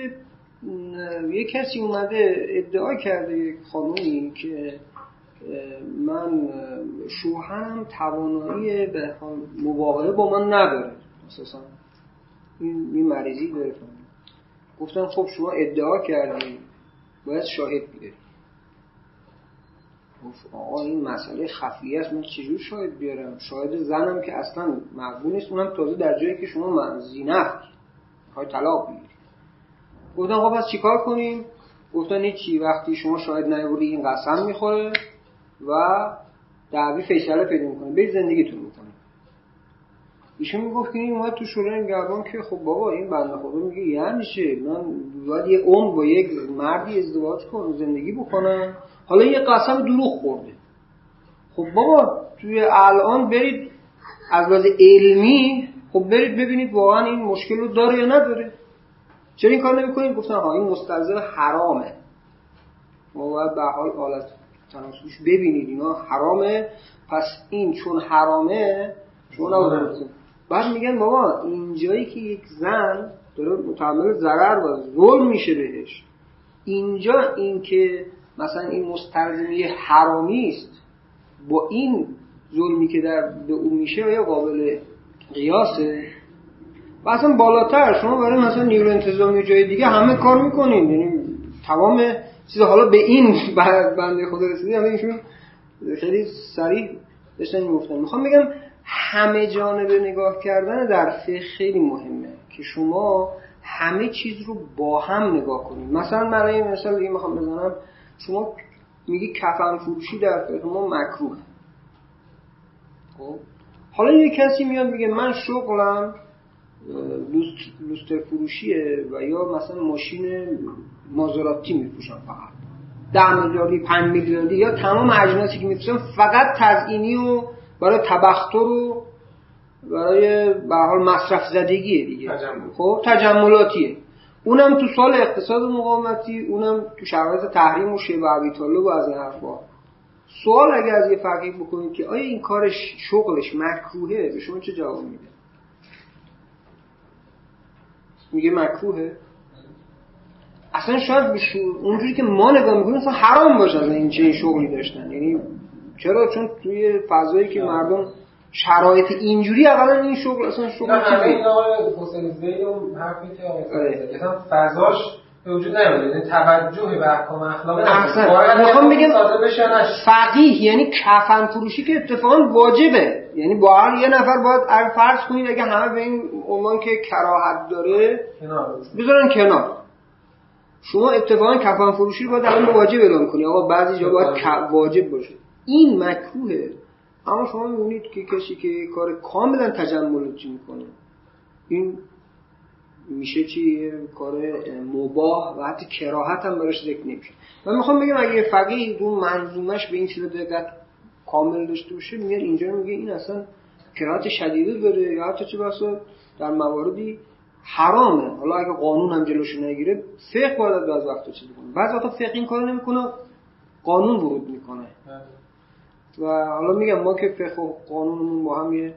یه کسی اومده ادعا کرده یک خانومی که من شوهرم توانایی به مبارزه با من نداره اساسا این این مریضی داره. گفتم خب شما ادعا کردی باید شاهد بیارید. گفت آقا این مسئله خفیه است، من چجور شاهد بیارم؟ شاهد زنم که اصلا مقبول نیست، اونم تازه در جایی که شما منزینه های طلاق بگیرید. گفتن آقا پس چیکار کنیم؟ گفتن هیچی، وقتی شما شاهد نیاوری این قسم میخوره و دعوی فیصله پیدا میکنه، به زندگیتون میکنه. ایشون میگفت که این اومد تو شورای نگهبان که خب بابا این بنده خدا میگه یعنی چه، من باید یه عمر با یک مردی ازدواج کنم زندگی بکنم، حالا یه قسم دروغ خورده. خب بابا توی الان برید از لحاظ علمی خب برید ببینید واقعا این مشکل رو داره یا نداره، چرا این کار نمیکنید؟ گفتن ها این مستلزم حرامه، ما باید به حال حالت تناسبش ببینید، اینا حرامه، پس این چون حرامه چون آوردید. بعد میگن بابا اینجایی که یک زن داره متحمل ضرر و ظلم میشه بهش، اینجا این که مثلا این مستلزمی حرامی است با این ظلمی که در به اون میشه آیا قابل قیاسه؟ و اصلا بالاتر شما برای مثلا نیرو انتظامی و جای دیگه همه کار میکنین، یعنی تمام چیز. حالا به این بنده خدا رسیدی، همه اینشون خیلی سریع داشتن میگفتن. میخوام بگم همه جانبه نگاه کردن در فقه خیلی مهمه که شما همه چیز رو با هم نگاه کنید. مثلا من این مثلا دیگه میخوام بزنم، شما میگی کفن فروشی در فقه ما مکروهه. خب حالا یه کسی میاد میگه من شغلم لوستر فروشیه و یا مثلا ماشین مازراتی میفروشم، فقط ده میلیاردی پنج میلیاردی یا تمام اجناسی که میفروشم فقط تزیینی و برای تبختر و برای به حال مصرف زدگیه دیگه، تجمل. خب تجملاتیه، اونم تو سال اقتصاد و مقاومتی، اونم تو شرایط تحریم و شیوع و طالب و از این حرفا. سوال اگه از یه فقیه بکنید که آیا این کارش شغلش مکروهه، به شما چه جواب میده؟ میگه مکروهه. اصلا شاید اونجوری که ما نگاه میکنیم اصلا حرام باشه از این چه شغلی داشتن، یعنی چرا؟ چون توی فضایی که مردم شرایط اینجوری اقلا این شغل اصلا شغل نه همه این آقای حسین زیایی و حرفی که آقای اصلا فضاش به وجود نمیده، یعنی توجه به احکام اخلاق اصلا. میخوام بگم فقیه یعنی کفن فروشی که اتفاقا واجبه، یعنی باید یه نفر باید فرض کنید اگه همه به این عمان که کراهت داره بذارن کنار، شما اتفاقا کفن فروشی رو باید الان واجب اعلام کنید، آقا بعضی جا باید واجب باشه، این مکروهه. اما شما میبینید که کسی که کار کاملا تجمل‌آمیزی میکنه این میشه چی؟ کار مباح و حتی کراهت هم براش ذکر نمیشه. من میخوام بگم اگه فقیه اون منظومش به این چیزا دقت کامل داشته باشه، میاد اینجا میگه این اصلا کراهت شدیدی داره یا حتی چه بسا در مواردی حرامه، حالا اگه قانون هم جلوش نگیره فقه باید باز وقتا چیز کنه. بعضی وقتا فقه این کارو نمیکنه، قانون ورود میکنه. و حالا میگم ما که فقه و قانونمون با هم یه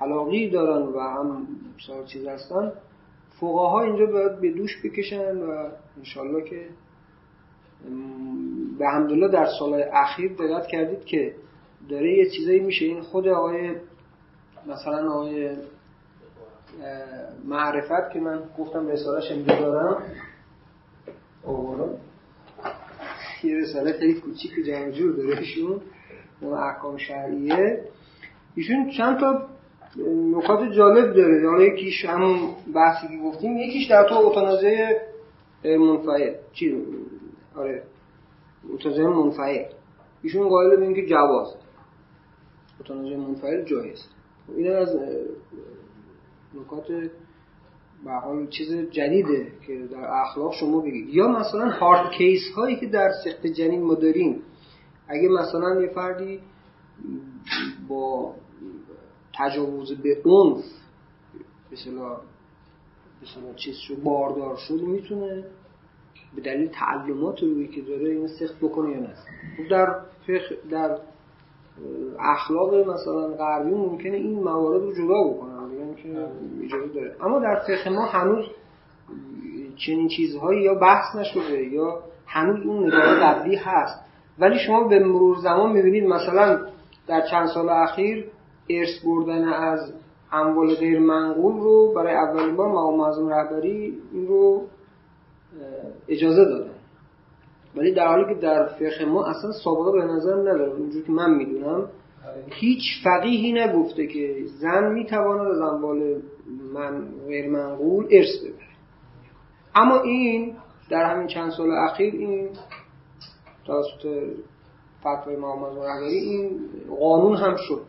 تلاقی دارن و هم سر چیز هستن، فقها اینجا باید به دوش بکشن و انشالله که به حمدالله در سالهای اخیر دقت کردید که داره یه چیزایی میشه. این خود آقای مثلا آقای معرفت که من گفتم رساله‌اش اینجا دارم، یه رساله خیلی کوچیک و جمع‌جور داره ایشون، اون احکام شرعیه. ایشون چند تا نکات جالب داره، حالا یکیش همون بحثی که گفتیم، یکیش در تو اوتانازه منفعل چی رو آره اوتانازه منفعل. ایشون قائل به اینکه جواز اوتانازه منفعل جایز. این از نکات به حال چیز جدیده که در اخلاق شما بگید. یا مثلا هارد کیس هایی که در سقط جنین ما داریم، اگه مثلا یه فردی با تجاوز به عنف مثلا مثلا چیز شو باردار شد، میتونه به دلیل تعلمات رویی که داره این سخت بکنه یا نه. در در اخلاق مثلا غربی ممکنه این موارد رو جدا بکنن، میگن که اجازه داره، اما در فقه ما هنوز چنین چیزهایی یا بحث نشده یا هنوز اون نگاه قبلی هست. ولی شما به مرور زمان میبینید مثلا در چند سال اخیر ارث بردن از اموال غیر منقول رو برای اولین بار مقام معظم رهبری این رو اجازه دادن ولی در حالی که در فقه ما اصلا سابقه به نظر نداره. اونجور که من میدونم هیچ فقیهی نگفته که زن میتواند از اموال من غیر منقول ارث ببره. اما این در همین چند سال اخیر این توسط فتوای محمد حسین این قانون هم شد.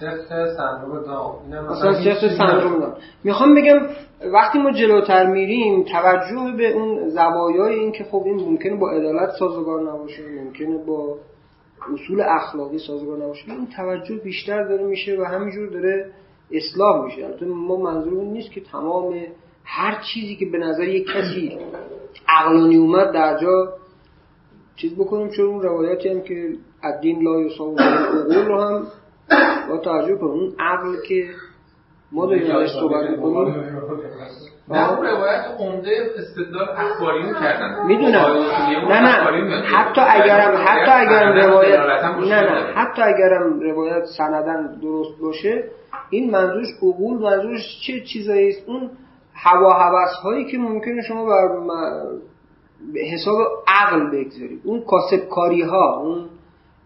سخت سندروم دام. اصلا سخت سندروم دام. میخوام بگم وقتی ما جلوتر میریم توجه به اون زوایای این که خب این ممکنه با عدالت سازگار نباشه، ممکنه با اصول اخلاقی سازگار نباشه، این توجه بیشتر داره میشه و همینجور داره اصلاح میشه. البته ما منظورمون نیست که تمام هر چیزی که به نظر یک کسی عقلانی اومد در جا چیز بکنیم، چون اون روایاتی هم که الدین لا یصاب العقول رو هم با توجه کنیم. اون عقل که ما داریم ازش صحبت می‌کنیم در اون روایت عمده استدلال اخباری می‌کردن. میدونم نه نه حتی اگرم حتی اگرم روایت نه نه حتی اگرم روایت سندن درست باشه، این منظورش عقول، منظورش چه چیزایی است؟ اون هوا هوس هایی که ممکنه شما بر به حساب عقل بگذارید، اون کاسب کاری ها، اون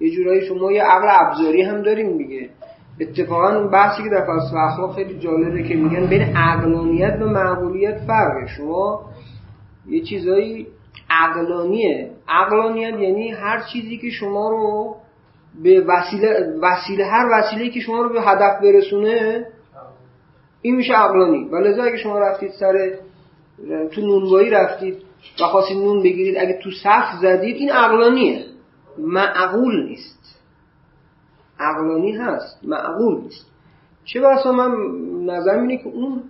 یه جورایی شما یه عقل ابزاری هم داریم دیگه. اتفاقا اون بحثی که در فلسفه اخلاق خیلی جالبه که میگن بین عقلانیت و معقولیت فرقه. شما یه چیزایی عقلانیه، عقلانیت یعنی هر چیزی که شما رو به وسیله وسیله هر وسیله‌ای که شما رو به هدف برسونه این میشه عقلانی. ولذا اگه شما رفتید سر تو نونوایی رفتید و خواستید نون بگیرید، اگه تو صف زدید این عقلانیه، معقول نیست. عقلانی هست، معقول نیست. چه بسا من نظرم اینه که اون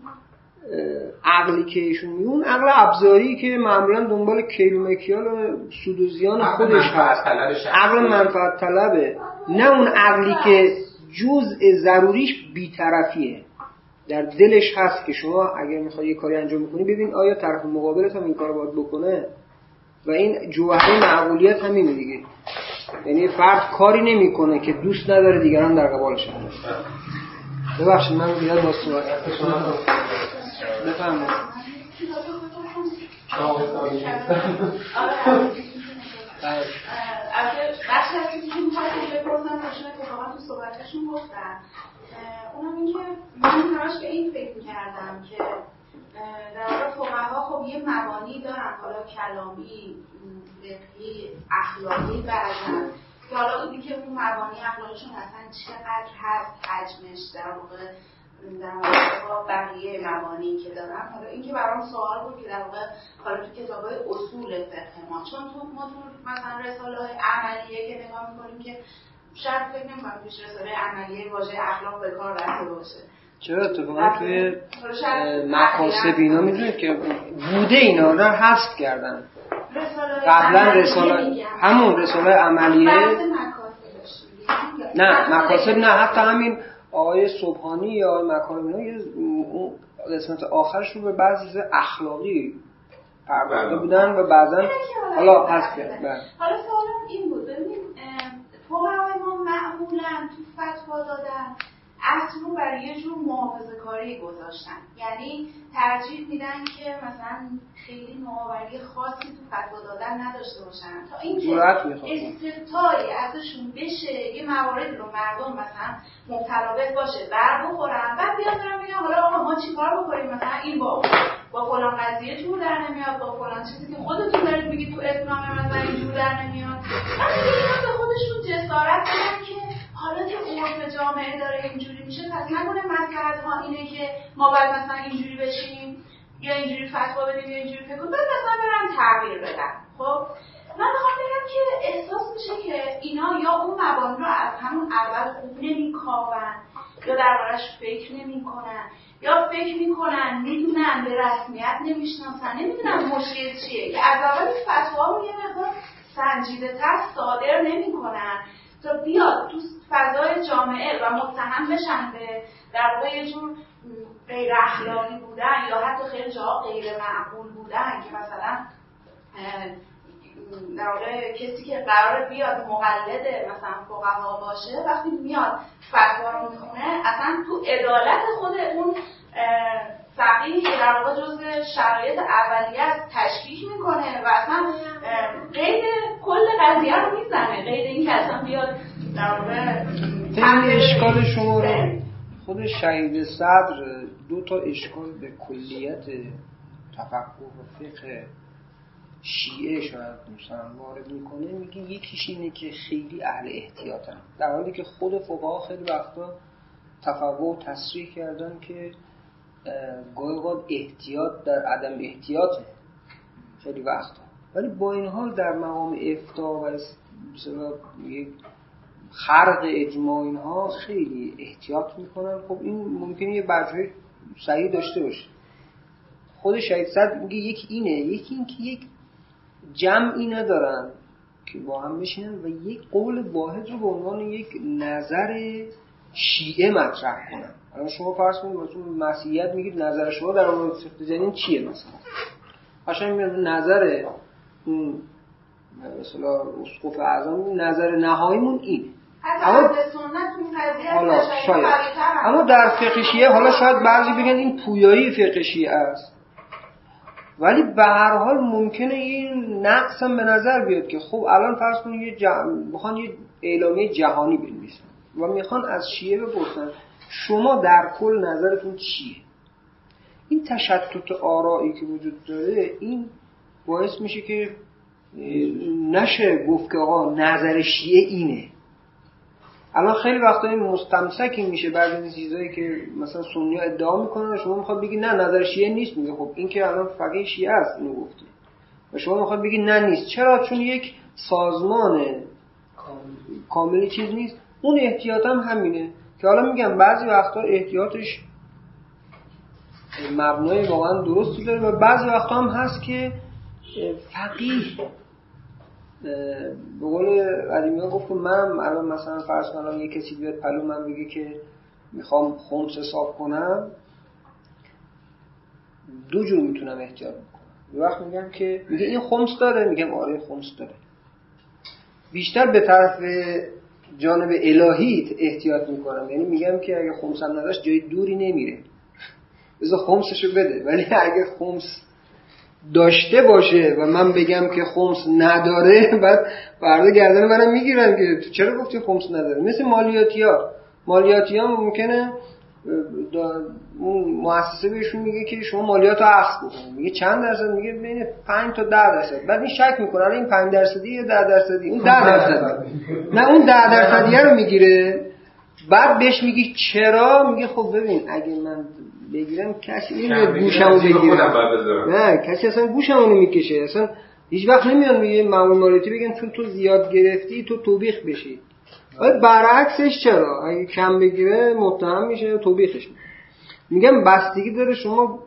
عقلی که ایشون میگه اون عقل ابزاری که معمولا دنبال کیلومکیال و سود و زیان خودش هست، عقل منفعت طلبه، نه اون عقلی که جزء ضروریش بی‌طرفیه، در دلش هست که شما اگر میخوای یه کاری انجام بکنی ببین آیا طرف مقابلت هم این کار باید بکنه. و این جوهر معقولیت همینه دیگه، یعنی فرد کاری نمیکنه که دوست نداره دیگران در قبالش هم ببخشید من بیاد با سوال بفهمم اگر بخش از این که میخواید بپرسن باشن اتفاقا تو صحبتشون گفتن، اونم این که من همش به این فکر می‌کردم که در واقع فقها خب یه مبانی دارن، حالا کلامی، فقهی، اخلاقی بعضن که حالا اونی که اون مبانی اخلاقیشون اصلا چقدر هست حجمش در واقع در بقیه مبانی که دارن. حالا این که برام سوال بود که در واقع حالا تو کتاب‌های اصول فقه ما چون تو ما تو مثلا رساله‌های عملیه که نگاه می‌کنیم که شاید فکر نمی‌کنم پیش رساله عملیه واژه اخلاق به کار رفته باشه. چرا اتفاقا توی مقاصد اینا میدونید که بوده، اینا رو حذف کردن. قبلا رساله همون رساله عملیه نه مقاصد نه حتی همین آقای سبحانی یا آقای مکارم اینا یه قسمت آخرش رو به بعضی اخلاقی پرورده بودن و بعضا حالا حذف کردن. حالا سوالم این بود، ببینید فقهای ما معمولا تو فتوا دادن اصل رو برای یه جور محافظه کاری گذاشتن، یعنی ترجیح میدن که مثلا خیلی نوآوری خاصی تو فتوا دادن نداشته باشن تا اینکه استفتایی ازشون بشه، یه موارد رو مردم مثلا مبتلا بهش باشه بر بخورن، بعد بیان دارن میگن حالا آقا ما چیکار بکنیم، مثلا این با با فلان قضیه جور در نمیاد، با فلان چیزی که خودتون دارید میگید تو اسلام مثلا اینجور در نمیاد. وقتی خودشون جسارت دارن که حالا که عرف جامعه داره اینجوری میشه پس نکنه مسئله ها اینه که ما باید مثلا اینجوری بشیم یا اینجوری فتوا بدیم یا اینجوری فکر کنیم، بعد مثلا برن تغییر بدن. خب من میخوام بگم که احساس میشه که اینا یا اون مبانی رو از همون اول خوب نمیکاون یا دربارش فکر نمیکنن یا فکر میکنن میدونن به رسمیت نمیشناسن. نمیدونم مشکل چیه که از اول فتوا رو یه مقدار سنجیده‌تر صادر نمیکنن تا بیاد تو فضای جامعه و متهم بشن به در واقع یه جور غیر اخلاقی بودن یا حتی خیلی جاها غیر معقول بودن که مثلا در واقع کسی که قرار بیاد مقلد مثلا فقها باشه وقتی میاد فتوا رو میخونه اصلا تو عدالت خود اون فقیهی که در واقع جزء شرایط اولیه است تشکیک میکنه و اصلا قید کل قضیه رو میزنه، قید این که اصلا بیاد در واقع این اشکال شما رو خود شهید صدر دو تا اشکال به کلیت تفکر و فقه شیعه شاید دوستان وارد میکنه. میگه یکیش اینه که خیلی اهل احتیاطن، در حالی که خود فقها خیلی وقتا تفوق تصریح کردن که گویا احتیاط در عدم احتیاطه خیلی وقتا، ولی با این حال در مقام افتا و مثلا یک خرق اجماع اینها خیلی احتیاط میکنن. خب این ممکنه یه برجه صحیح داشته باشه. خود شهید صدر میگه یکی اینه، یکی این که یک جمعی ندارن که با هم بشینن و یک قول واحد رو به عنوان یک نظر شیعه مطرح کنن. الان شما فرض کنید مثلا مسیحیت میگید نظر شما در مورد سخت جنین چیه، مثلا قشنگ میاد نظر اون مثلا اسقف اعظم نظر نهاییمون اینه. اما سنت این قضیه حالا شاید، اما در فقه شیعه حالا شاید بعضی بگن این پویایی فقه شیعه است، ولی به هر حال ممکنه این نقص هم به نظر بیاد که خب الان فرض کنید یه جمع بخوان یه اعلامیه جهانی بنویسن و میخوان از شیعه بپرسن شما در کل نظرتون چیه؟ این تشتت آرایی که وجود داره این باعث میشه که نشه گفت که آقا نظر شیعه اینه. الان خیلی وقتا این مستمسکی میشه بعضی از چیزایی که مثلا سنی‌ها ادعا میکنن و شما میخواد بگی نه نظر شیعه نیست، میگه خب این که الان فقیه شیعه است اینو گفته و شما میخواد بگی نه نیست. چرا؟ چون یک سازمان کاملی چیز نیست. اون احتیاط هم همینه که حالا میگم بعضی وقتا احتیاطش مبنای واقعا درستی داره و بعضی وقتا هم هست که فقیه به قول قدیمی‌ها گفت که من الان مثلا فرض کنم یه کسی بیاد پلو من بگه که میخوام خمس حساب کنم، دو جور میتونم احتیاط کنم. یه وقت میگم که میگه این خمس داره، میگم آره خمس داره. بیشتر به طرف جانب الهی احتیاط میکنم، یعنی میگم که اگه خمسم نداشت جای دوری نمیره، بذار خمسشو بده. ولی اگه خمس داشته باشه و من بگم که خمس نداره، بعد فردا گردن منم میگیرن که چرا گفتی خمس نداره. مثل مالیاتی‌ها، مالیاتی‌ها ممکنه اون مؤسسه بهشون میگه که شما مالیاتو اخذ بکنید، میگه چند درصد، میگه بین پنج تا ده درصد. بعد این شک میکنه الان این پنج درصدی یا ده درصدی، اون ده درصد نه اون ده درصدی رو میگیره. بعد بهش میگی چرا، میگه خب ببین اگه من بگیرم کسی اینو گوشمو بگیره، نه کسی اصلا گوشمو نمیکشه، اصلا هیچ وقت نمیان میگه مامور مالیاتی بگن چون تو زیاد گرفتی تو توبیخ بشی. آره برعکسش، چرا اگه کم بگیره متهم میشه توبیخش میشه. میگم بستگی داره شما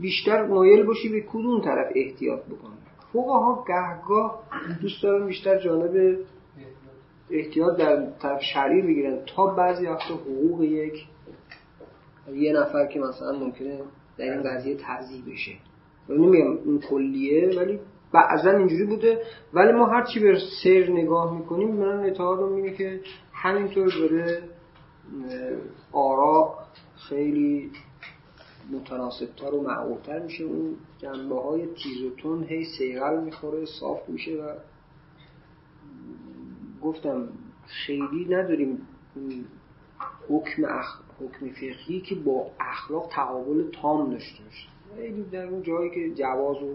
بیشتر مایل باشی به کدوم طرف احتیاط بکنی. فقها گهگاه دوست دارن بیشتر جانب احتیاط در طرف شرعی بگیرن تا بعضی وقتا حقوق یک یه نفر که مثلا ممکنه در این قضیه تعزیه بشه. ولی نمیگم این کلیه، ولی بعضا اینجوری بوده. ولی ما هر چی به سر نگاه میکنیم من اعتقادم اینه که همینطور داره آرا خیلی متناسبتر و معقولتر میشه، اون جنبه های تیز و تون هی سیغل میخوره صاف میشه. و گفتم خیلی نداریم حکم اخ... حکم فقهی که با اخلاق تقابل تام داشته باشه. خیلی در اون جایی که جواز و